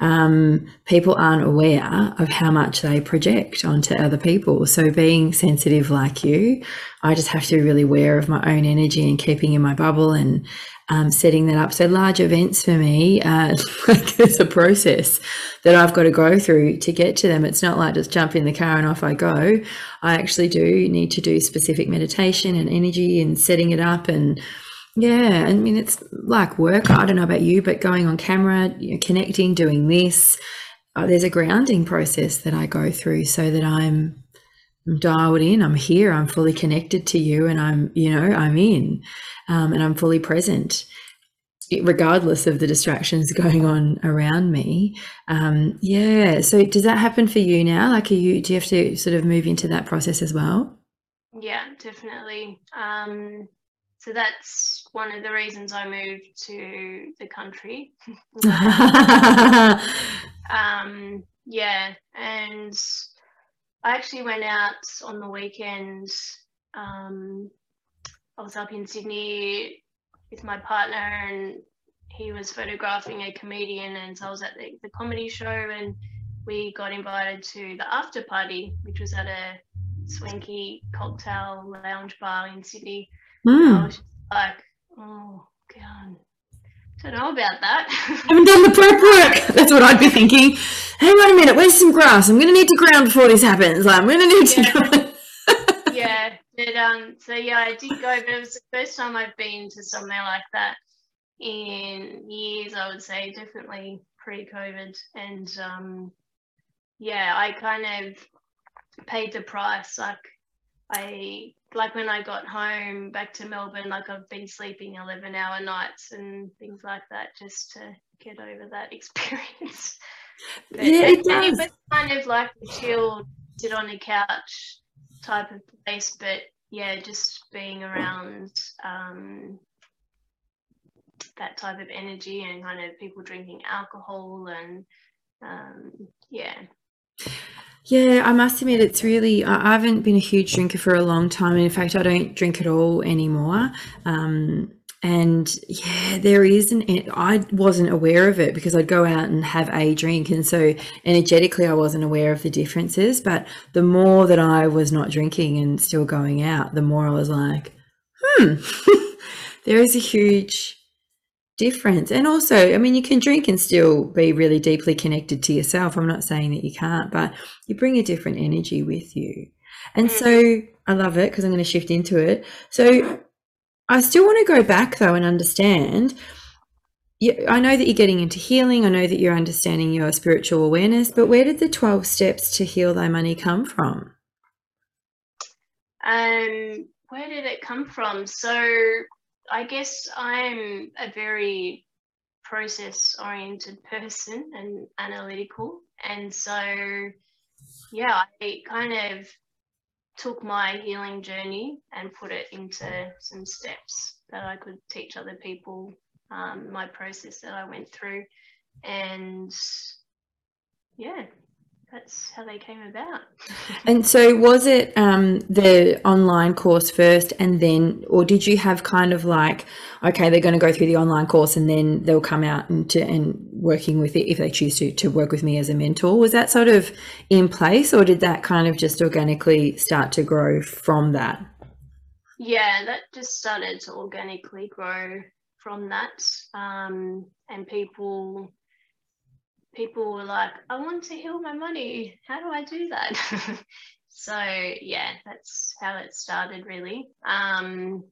um, people aren't aware of how much they project onto other people. So being sensitive like you, I just have to be really aware of my own energy and keeping in my bubble and um, setting that up. So large events for me, uh, like it's a process that I've got to go through to get to them. It's not like just jump in the car and off I go. I actually do need to do specific meditation and energy and setting it up. And yeah, I mean, it's like work. I don't know about you, but going on camera, you know, connecting, doing this, uh, there's a grounding process that I go through so that I'm I'm dialed in, I'm here, I'm fully connected to you, and I'm, you know, I'm in, um, and I'm fully present, it, regardless of the distractions going on around me. Um, yeah. So does that happen for you now? Like, are you, do you have to sort of move into that process as well? Yeah, definitely. Um, so that's one of the reasons I moved to the country. um, yeah. And I actually went out on the weekend. Um, I was up in Sydney with my partner and he was photographing a comedian, and so I was at the, the comedy show, and we got invited to the after party, which was at a swanky cocktail lounge bar in Sydney. Mm. I was just like, oh, God, I don't know about that. I haven't done the prep work. That's what I'd be thinking. Hey, wait a minute, where's some grass? I'm going to need to ground before this happens. Like, I'm going to need to yeah. yeah. But, um, so, yeah, I did go, but it was the first time I've been to somewhere like that in years, I would say, definitely pre-COVID. And, um, yeah, I kind of paid the price. Like, I... like when I got home back to Melbourne, like I've been sleeping eleven hour nights and things like that just to get over that experience. But yeah, it does. It's kind of like a chill, sit on a couch type of place, but yeah, just being around um, that type of energy and kind of people drinking alcohol and um, yeah. Yeah, I must admit it's really, I haven't been a huge drinker for a long time. In fact, I don't drink at all anymore. Um, and yeah, there is an, I wasn't aware of it because I'd go out and have a drink. And so energetically, I wasn't aware of the differences. But the more that I was not drinking and still going out, the more I was like, hmm, there is a huge difference. And also, I mean, you can drink and still be really deeply connected to yourself. I'm not saying that you can't, but you bring a different energy with you. And so I love it because I'm going to shift into it. So I still want to go back though and understand. I know that you're getting into healing. I know that you're understanding your spiritual awareness, but where did the twelve steps to heal thy money come from? Um, where did it come from? So I guess I'm a very process-oriented person and analytical, and so, yeah, I kind of took my healing journey and put it into some steps that I could teach other people, um, my process that I went through, and yeah. That's how they came about. And so was it um, the online course first and then, or did you have kind of like, okay, they're going to go through the online course and then they'll come out and, to, and working with it if they choose to, to work with me as a mentor? Was that sort of in place or did that kind of just organically start to grow from that? Yeah, that just started to organically grow from that. Um, and people... people were like, I want to heal my money. How do I do that? So, yeah, that's how it started really. Um,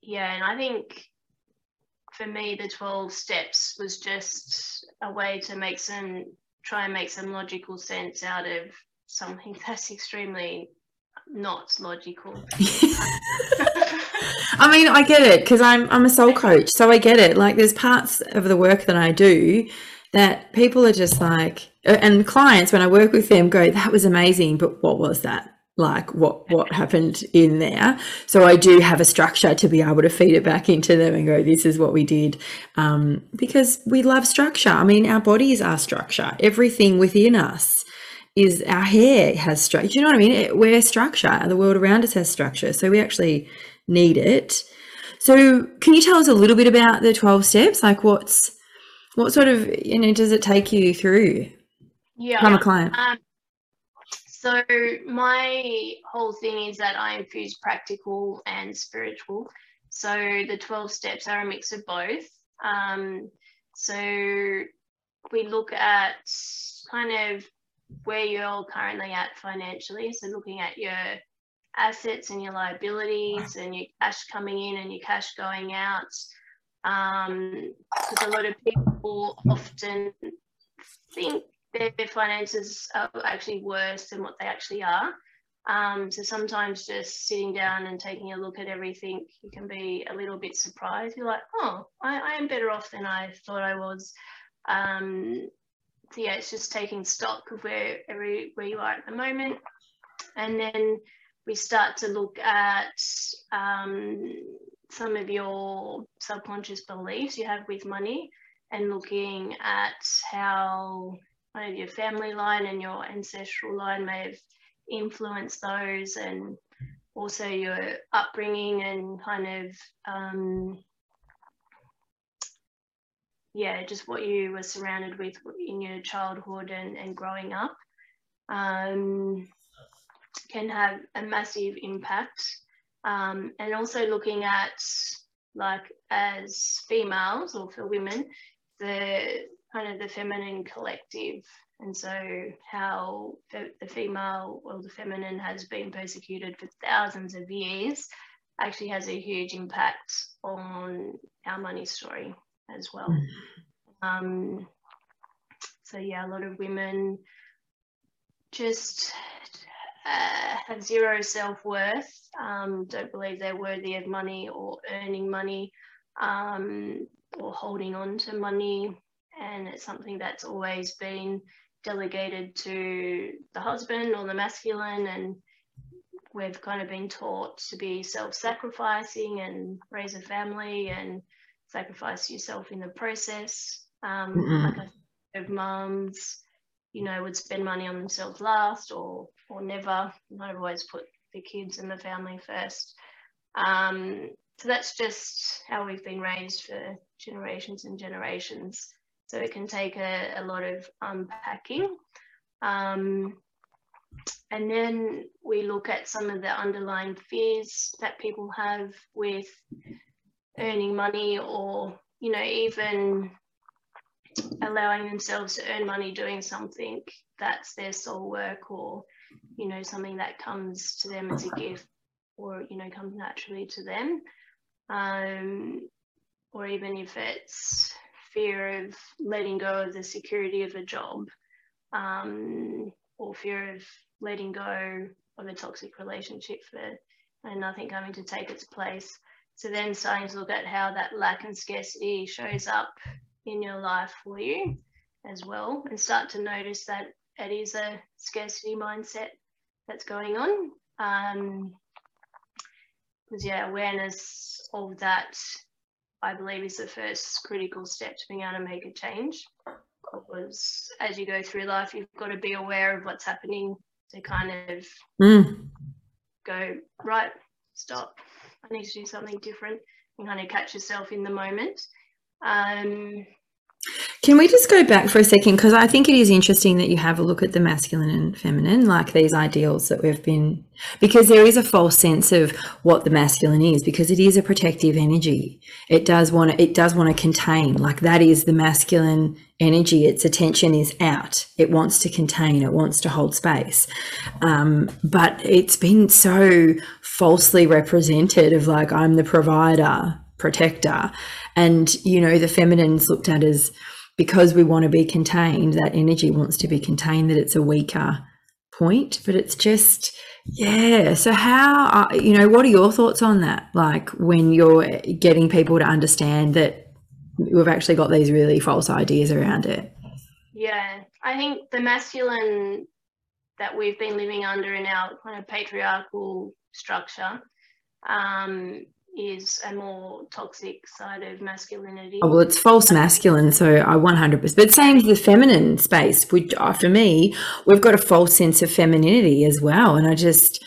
yeah, and I think for me, the twelve steps was just a way to make some, try and make some logical sense out of something that's extremely not logical. I mean, I get it because I'm I'm a soul coach, so I get it. Like, there's parts of the work that I do that people are just like, and clients when I work with them go, "That was amazing, but what was that? Like, what what happened in there?" So I do have a structure to be able to feed it back into them and go, "This is what we did," um, because we love structure. I mean, our bodies are structure. Everything within us is our hair has structure. Do you know what I mean? It, we're structure. The world around us has structure, so we actually need it. So can you tell us a little bit about the twelve steps? Like what's what sort of, you know, does it take you through? Yeah, I'm a client. Um, so my whole thing is that I infuse practical and spiritual. So the twelve steps are a mix of both. Um, so we look at kind of where you're currently at financially. So looking at your assets and your liabilities and your cash coming in and your cash going out. Um, because a lot of people often think their finances are actually worse than what they actually are. Um, so sometimes just sitting down and taking a look at everything, you can be a little bit surprised. You're like, oh, I, I am better off than I thought I was. Um, so yeah, it's just taking stock of where, every, where you are at the moment. And then we start to look at um, some of your subconscious beliefs you have with money, and looking at how kind of your family line and your ancestral line may have influenced those, and also your upbringing and kind of um, yeah, just what you were surrounded with in your childhood and, and growing up um, can have a massive impact. Um, and also looking at, like, as females or for women, the kind of the feminine collective, and so how the, the female or the feminine has been persecuted for thousands of years actually has a huge impact on our money story as well. Um, so yeah, a lot of women just Uh, have zero self-worth, um, don't believe they're worthy of money or earning money um, or holding on to money, and it's something that's always been delegated to the husband or the masculine, and we've kind of been taught to be self-sacrificing and raise a family and sacrifice yourself in the process. Um, mm-hmm. Like I think of mums, you know, would spend money on themselves last or or never. I've always put the kids and the family first. Um, so that's just how we've been raised for generations and generations. So it can take a, a lot of unpacking. Um, and then we look at some of the underlying fears that people have with earning money, or, you know, even allowing themselves to earn money doing something that's their sole work, or, you know, something that comes to them as a gift, or, you know, comes naturally to them, um, or even if it's fear of letting go of the security of a job, um, or fear of letting go of a toxic relationship for nothing coming to take its place. So then starting to look at how that lack and scarcity shows up in your life for you as well, and start to notice that it is a scarcity mindset that's going on. Um, because yeah, awareness of that, I believe, is the first critical step to being able to make a change. Because as you go through life, you've got to be aware of what's happening to kind of mm. go, right, stop, I need to do something different, and kind of catch yourself in the moment. Um, Can we just go back for a second? Because I think it is interesting that you have a look at the masculine and feminine, like these ideals that we've been, because there is a false sense of what the masculine is, because it is a protective energy. It does want to, it does want to contain, like that is the masculine energy. Its attention is out. It wants to contain, it wants to hold space. Um, but it's been so falsely represented of like, I'm the provider, protector. And, you know, the feminine's looked at as, because we want to be contained, that energy wants to be contained, that it's a weaker point. But it's just, yeah. So how, are, you know, what are your thoughts on that? Like when you're getting people to understand that we've actually got these really false ideas around it. Yeah, I think the masculine that we've been living under in our kind of patriarchal structure, um, is a more toxic side of masculinity. Oh, well, it's false masculine, so I one hundred percent. But same to the feminine space, which for me, we've got a false sense of femininity as well. And I just,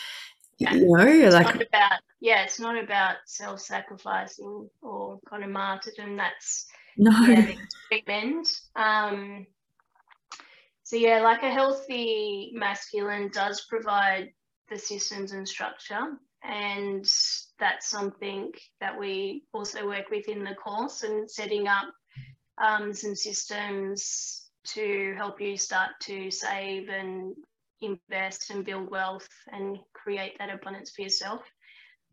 yeah. you know, it's like not about, yeah, it's not about self-sacrificing or kind of martyrdom. That's no yeah, treatment. Um, so yeah, like a healthy masculine does provide the systems and structure, and that's something that we also work with in the course, and setting up um, some systems to help you start to save and invest and build wealth and create that abundance for yourself.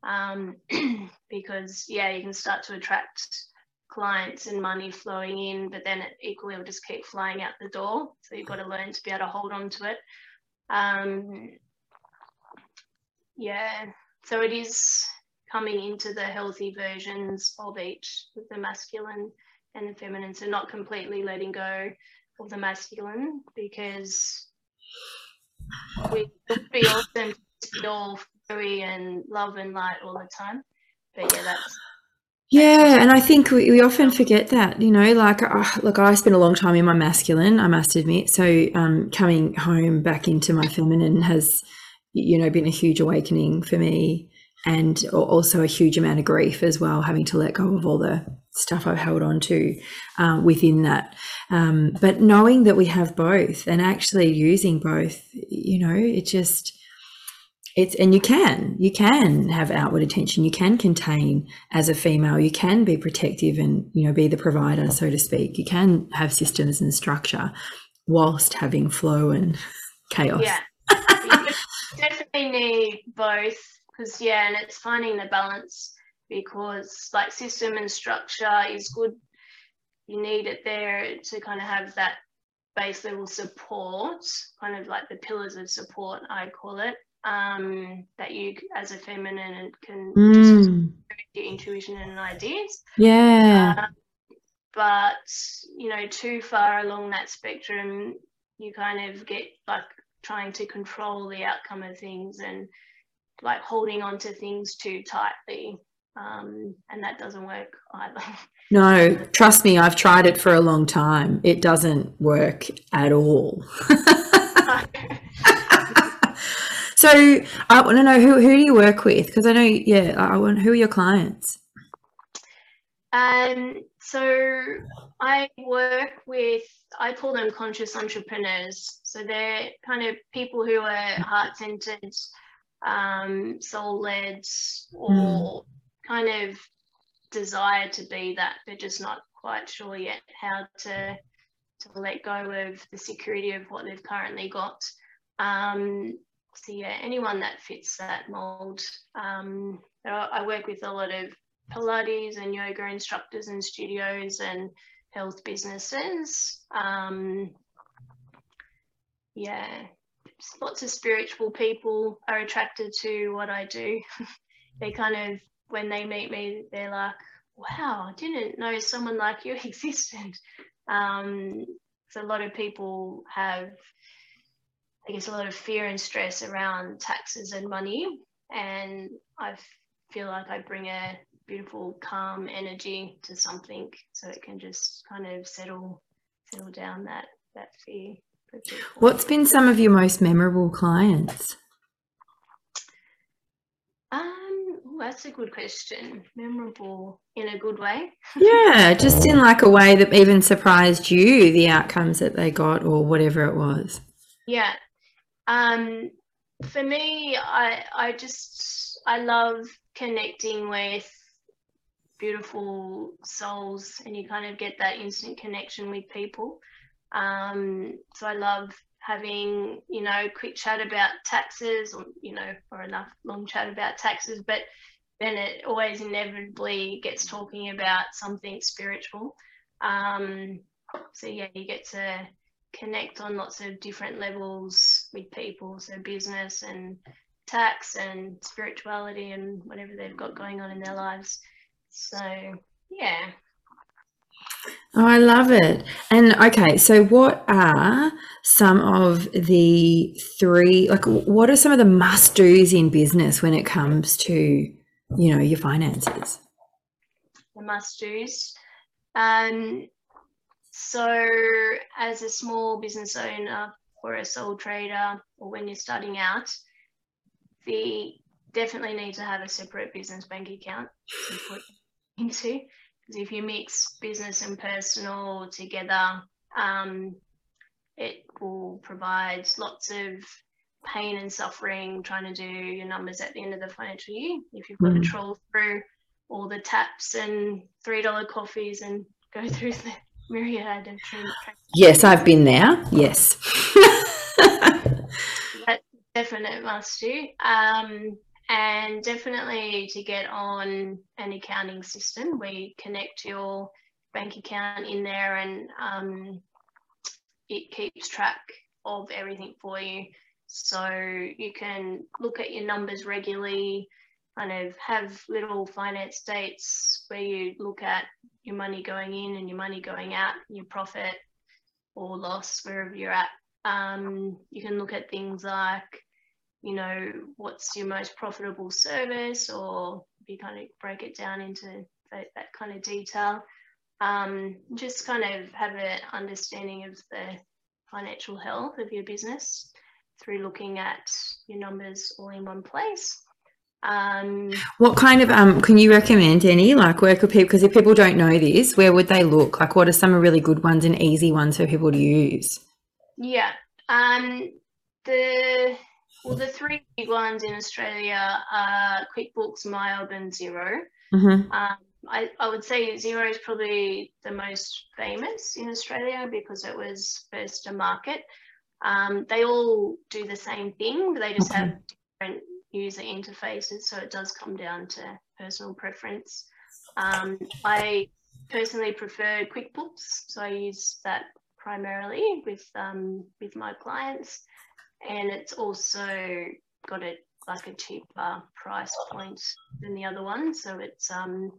Um, because, yeah, you can start to attract clients and money flowing in, but then it equally will just keep flying out the door. So you've got to learn to be able to hold on to it. Um, yeah, so it is coming into the healthy versions of each, with the masculine and the feminine. So not completely letting go of the masculine, because we would be awesome to be all furry and love and light all the time. But yeah, that's Yeah, and I think we, we often forget that, you know, like, oh, look, I spent a long time in my masculine, I must admit. So um, coming home back into my feminine has, you know, been a huge awakening for me, and also a huge amount of grief as well, having to let go of all the stuff I've held on to uh, within that. Um, but knowing that we have both and actually using both, you know, it just... It's, and you can, you can have outward attention. You can contain as a female. You can be protective and, you know, be the provider, so to speak. You can have systems and structure whilst having flow and chaos. Yeah, you definitely need both, because, yeah, and it's finding the balance, because like system and structure is good. You need it there to kind of have that base level support, kind of like the pillars of support, I call it. Um, that you, as a feminine, can mm. just your intuition and ideas. Yeah. Um, but, you know, too far along that spectrum, you kind of get like trying to control the outcome of things and like holding on to things too tightly. Um, and that doesn't work either. No, trust me, I've tried it for a long time. It doesn't work at all. So I want to know, who who do you work with? Because I know, yeah, I want, who are your clients? Um, so I work with, I call them conscious entrepreneurs. So they're kind of people who are heart-centered, um, soul-led, or mm. kind of desire to be that, but just not quite sure yet how to to let go of the security of what they've currently got. Um, So yeah, anyone that fits that mould. Um, I work with a lot of Pilates and yoga instructors and studios and health businesses. Um, yeah, lots of spiritual people are attracted to what I do. They kind of, when they meet me, they're like, wow, I didn't know someone like you existed. Um, so a lot of people have... I guess a lot of fear and stress around taxes and money, and I feel like I bring a beautiful calm energy to something, so it can just kind of settle settle down that that fear. What's been some of your most memorable clients? Um, well, that's a good question. Memorable in a good way? Yeah, just in like a way that even surprised you, the outcomes that they got or whatever it was. Yeah. Um, for me, I I just I love connecting with beautiful souls, and you kind of get that instant connection with people. Um, so I love having, you know, quick chat about taxes, or, you know, or enough long chat about taxes, but then it always inevitably gets talking about something spiritual. Um, so yeah, you get to connect on lots of different levels with people, so business and tax and spirituality and whatever they've got going on in their lives. So yeah. Oh, I love it. And okay, so what are some of the three, like what are some of the must-dos in business when it comes to, you know, your finances? The must-dos. Um, So as a small business owner or a sole trader, or when you're starting out, you definitely need to have a separate business bank account to put into. Because if you mix business and personal together, um, it will provide lots of pain and suffering trying to do your numbers at the end of the financial year if you've got mm. to troll through all the taps and three dollar coffees and go through the myriad of things. Yes, I've been there. Yes. That's definite must do. Um, and definitely to get on an accounting system where you connect your bank account in there and um, it keeps track of everything for you. So you can look at your numbers regularly, kind of have little finance dates where you look at your money going in and your money going out, your profit or loss, wherever you're at. Um, you can look at things like, you know, what's your most profitable service, or if you kind of break it down into that, that kind of detail. Um, just kind of have an understanding of the financial health of your business through looking at your numbers all in one place. Um, what kind of um can you recommend any, like, where could people, because if people don't know this, where would they look? Like, what are some really good ones and easy ones for people to use? Yeah, um, the well the three big ones in Australia are QuickBooks, M Y O B, and Xero. Mm-hmm. Um, I, I would say Xero is probably the most famous in Australia because it was first to market. Um, they all do the same thing, but they just okay. have different user interfaces, so it does come down to personal preference. Um, I personally prefer QuickBooks, so I use that primarily with um, with my clients, and it's also got a like a cheaper price point than the other one, so it's um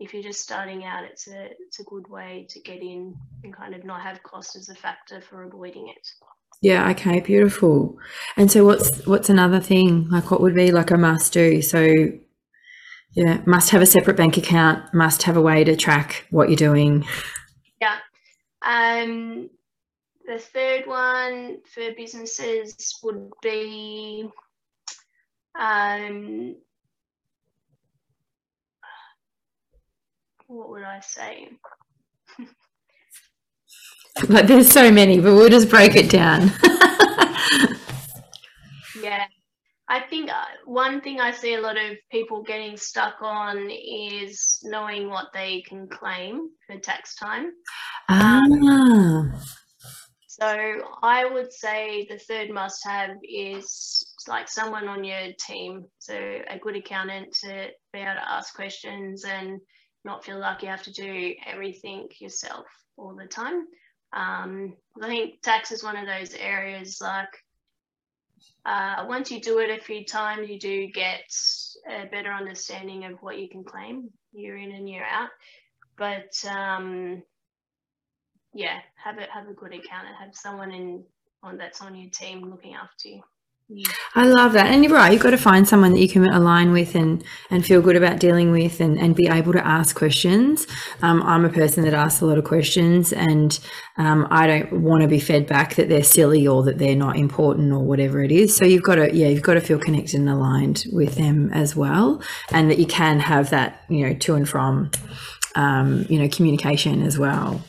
if you're just starting out, it's a it's a good way to get in and kind of not have cost as a factor for avoiding it. Yeah, okay, beautiful. And so what's what's another thing? Like, what would be like a must do? So yeah, must have a separate bank account, must have a way to track what you're doing. Yeah. Um the third one for businesses would be um what would I say? Like, there's so many, but we'll just break it down. Yeah, I think one thing I see a lot of people getting stuck on is knowing what they can claim for tax time. Ah. Um, so I would say the third must-have is like someone on your team, so a good accountant to be able to ask questions and not feel like you have to do everything yourself all the time. Um, I think tax is one of those areas, like uh, once you do it a few times, you do get a better understanding of what you can claim year in and year out. But um, yeah, have it have a good accountant, have someone in on that's on your team looking after you. Yeah. I love that. And you're right, you've got to find someone that you can align with and and feel good about dealing with, and, and be able to ask questions. um, I'm a person that asks a lot of questions, and um, I don't want to be fed back that they're silly or that they're not important or whatever it is. So you've got to yeah you've got to feel connected and aligned with them as well, and that you can have that, you know, to and from um, you know, communication as well.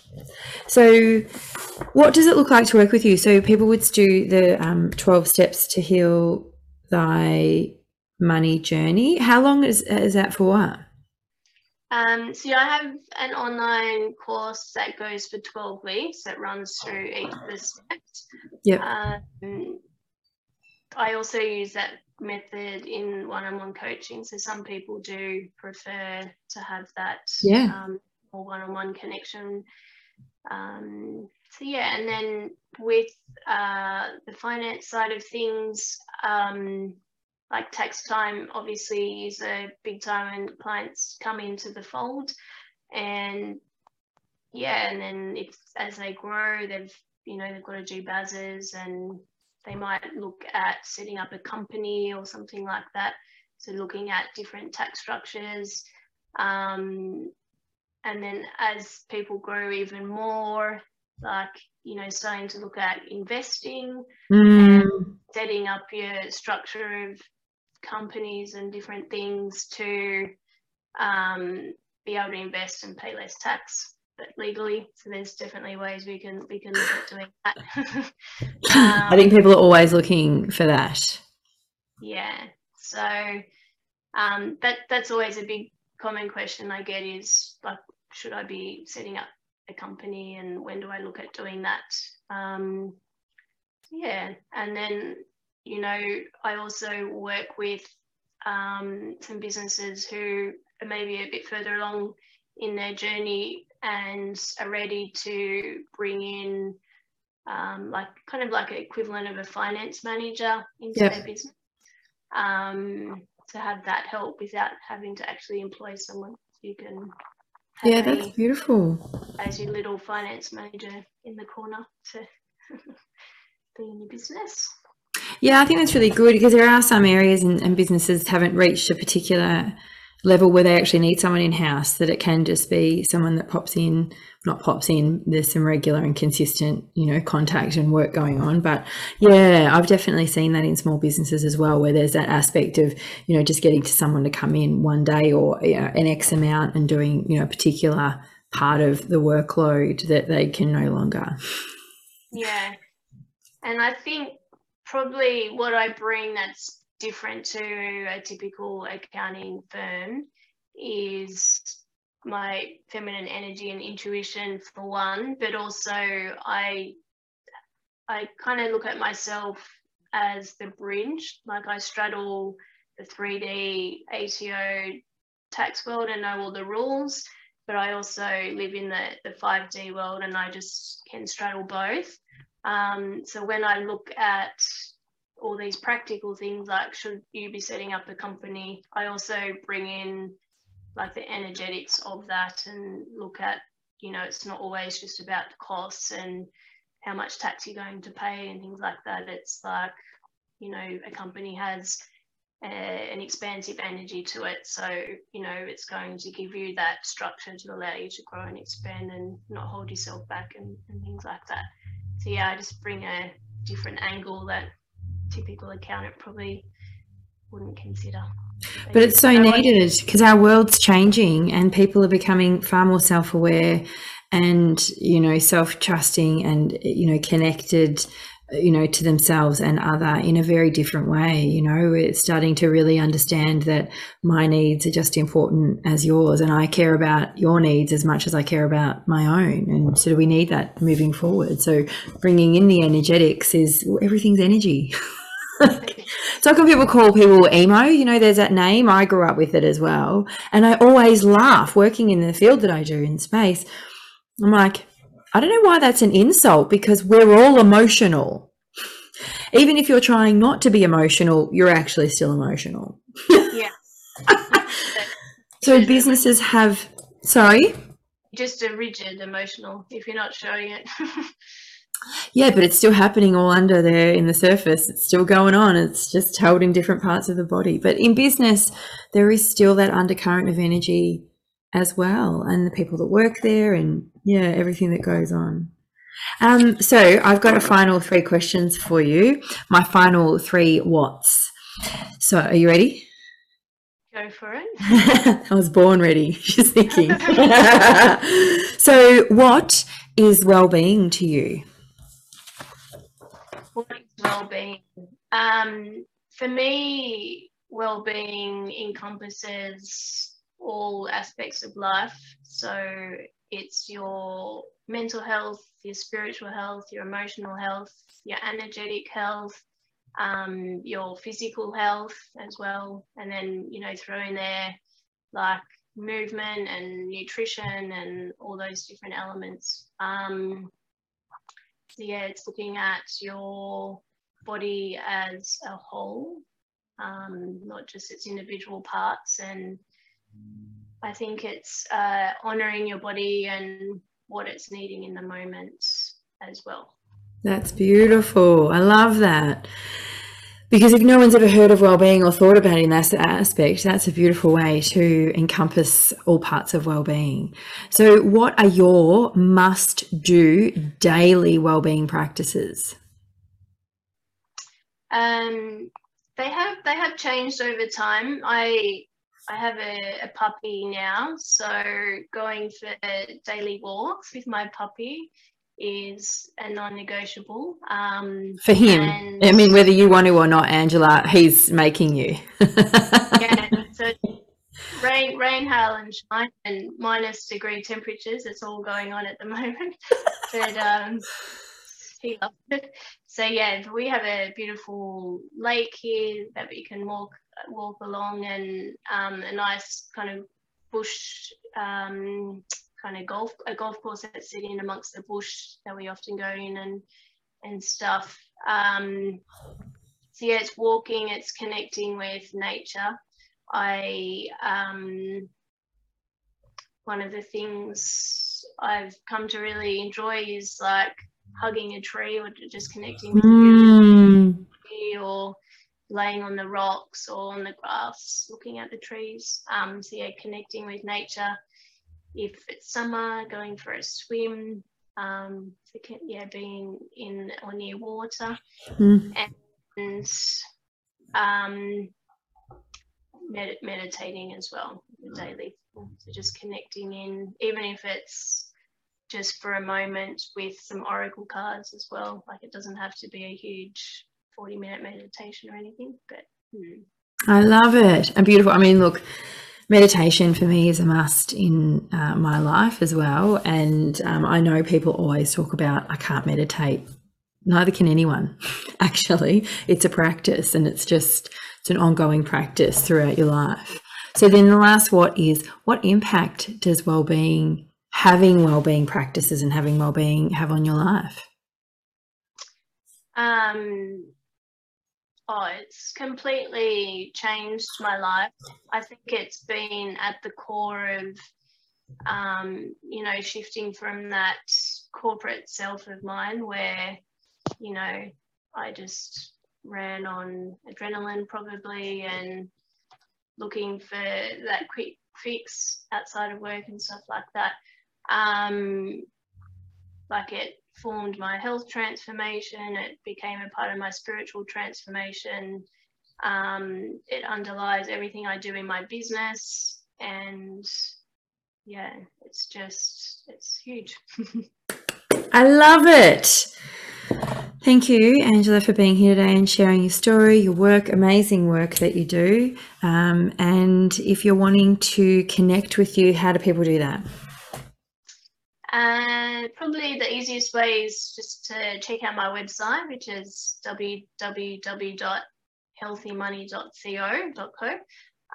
So what does it look like to work with you? So people would do the um, twelve steps to heal thy money journey. How long is, is that for? Um, so I have an online course that goes for twelve weeks that runs through each of the steps. Yep. Um, I also use that method in one-on-one coaching. So some people do prefer to have that yeah. um, more one-on-one connection. Um, so yeah, and then with uh, the finance side of things, um, like tax time obviously is a big time when clients come into the fold, and yeah, and then if as they grow, they've you know they've got to do B A Ss, and they might look at setting up a company or something like that. So looking at different tax structures. Um, And then as people grow even more, like, you know, starting to look at investing mm. and setting up your structure of companies and different things to um, be able to invest and pay less tax. but legally. So there's definitely ways we can we can look at doing that. um, I think people are always looking for that. Yeah. So um, that that's always a big common question I get is, like, should I be setting up a company and when do I look at doing that? Um, yeah. And then, you know, I also work with um, some businesses who are maybe a bit further along in their journey and are ready to bring in um, like kind of like an equivalent of a finance manager into yep. their business um, to have that help without having to actually employ someone. You can have yeah, that's a, beautiful. As your little finance manager in the corner to be in your business. Yeah, I think that's really good because there are some areas and, and businesses haven't reached a particular level where they actually need someone in-house, that it can just be someone that pops in, not pops in, there's some regular and consistent, you know, contact and work going on. But yeah, I've definitely seen that in small businesses as well, where there's that aspect of, you know, just getting to someone to come in one day or, you know, an X amount and doing, you know, a particular part of the workload that they can no longer. Yeah. And I think probably what I bring that's different to a typical accounting firm is my feminine energy and intuition, for one, but also I I kind of look at myself as the bridge. Like, I straddle the three D A T O tax world and know all the rules, but I also live in the, the five D world and I just can straddle both. Um, so when I look at all these practical things, like should you be setting up a company, I also bring in like the energetics of that and look at, you know, it's not always just about costs and how much tax you're going to pay and things like that. It's like, you know, a company has a, an expansive energy to it, so, you know, it's going to give you that structure to allow you to grow and expand and not hold yourself back and, and things like that. So yeah, I just bring a different angle that typical accountant probably wouldn't consider. They but it's so needed, because our world's changing and people are becoming far more self-aware and, you know, self-trusting and, you know, connected, you know, to themselves and other in a very different way. You know, we're starting to really understand that my needs are just important as yours, and I care about your needs as much as I care about my own, and so do we need that moving forward. So bringing in the energetics is, everything's energy. So often people call people emo, you know, there's that name. I grew up with it as well, and I always laugh working in the field that I do in space. I'm like, I don't know why that's an insult, because we're all emotional. Even if you're trying not to be emotional, you're actually still emotional. Yeah. So businesses have, sorry? Just a rigid emotional if you're not showing it. Yeah, but it's still happening all under there in the surface. It's still going on. It's just held in different parts of the body. But in business, there is still that undercurrent of energy as well, and the people that work there and, yeah, everything that goes on. Um, so I've got a final three questions for you, my final three whats. So are you ready? Go for it. I was born ready, just thinking. So what is well-being to you? What is well-being? Um, for me, well-being encompasses all aspects of life. So it's your mental health, your spiritual health, your emotional health, your energetic health, um, your physical health as well. And then, you know, throw in there like movement and nutrition and all those different elements. Um, so yeah, it's looking at your body as a whole, um, not just its individual parts. And I think it's uh, honouring your body and what it's needing in the moment as well. That's beautiful. I love that. Because if no one's ever heard of wellbeing or thought about it in that aspect, that's a beautiful way to encompass all parts of wellbeing. So what are your must-do daily wellbeing practices? Um, they have they have changed over time. I I have a, a puppy now, so going for daily walks with my puppy is a non-negotiable. Um, for him, and, I mean, whether you want to or not, Angela, he's making you. Yeah, so rain, rain, hail and shine and minus degree temperatures, it's all going on at the moment. But um, he loves it. So yeah, we have a beautiful lake here that we can walk walk along, and um, a nice kind of bush, um, kind of golf a golf course that's sitting amongst the bush that we often go in and and stuff. Um, so yeah, it's walking, it's connecting with nature. I um, one of the things I've come to really enjoy is like hugging a tree or just connecting with mm. tree, or laying on the rocks or on the grass looking at the trees. Um, so yeah, connecting with nature. If it's summer, going for a swim, um, so yeah, being in or near water. Mm. And um, med- meditating as well daily. So just connecting in, even if it's just for a moment, with some oracle cards as well. Like, it doesn't have to be a huge forty minute meditation or anything, but hmm. I love it. And beautiful. I mean, look, meditation for me is a must in uh, my life as well. And um, I know people always talk about, I can't meditate. Neither can anyone, actually. It's a practice, and it's just, it's an ongoing practice throughout your life. So then the last what is, what impact does well-being having well-being practices and having well-being have on your life? Um, oh, it's completely changed my life. I think it's been at the core of, um, you know, shifting from that corporate self of mine where, you know, I just ran on adrenaline probably and looking for that quick fix outside of work and stuff like that. Um, like, it formed my health transformation, it became a part of my spiritual transformation, um, it underlies everything I do in my business, and yeah, it's just, it's huge. I love it. Thank you, Angela, for being here today and sharing your story, your work, amazing work that you do. Um, and if you're wanting to connect with you, how do people do that? Uh, probably the easiest way is just to check out my website, which is w w w dot healthy money dot co dot co.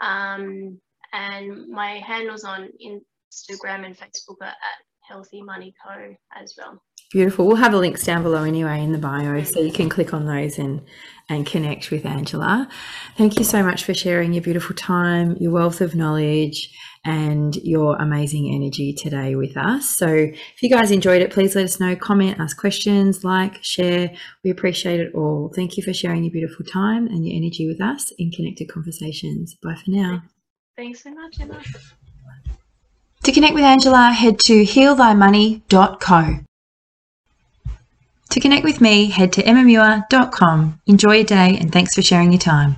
Um, and my handles on Instagram and Facebook are at Healthy Money Co as well. Beautiful. We'll have the links down below anyway in the bio, so you can click on those and and connect with Angela. Thank you so much for sharing your beautiful time, your wealth of knowledge, and your amazing energy today with us. So if you guys enjoyed it, please let us know, comment, ask questions, like, share. We appreciate it all. Thank you for sharing your beautiful time and your energy with us in Connected Conversations. Bye for now. Thanks so much, Emma. To connect with Angela, head to heal thy money dot co. To connect with me, head to emma muir dot com. Enjoy your day, and thanks for sharing your time.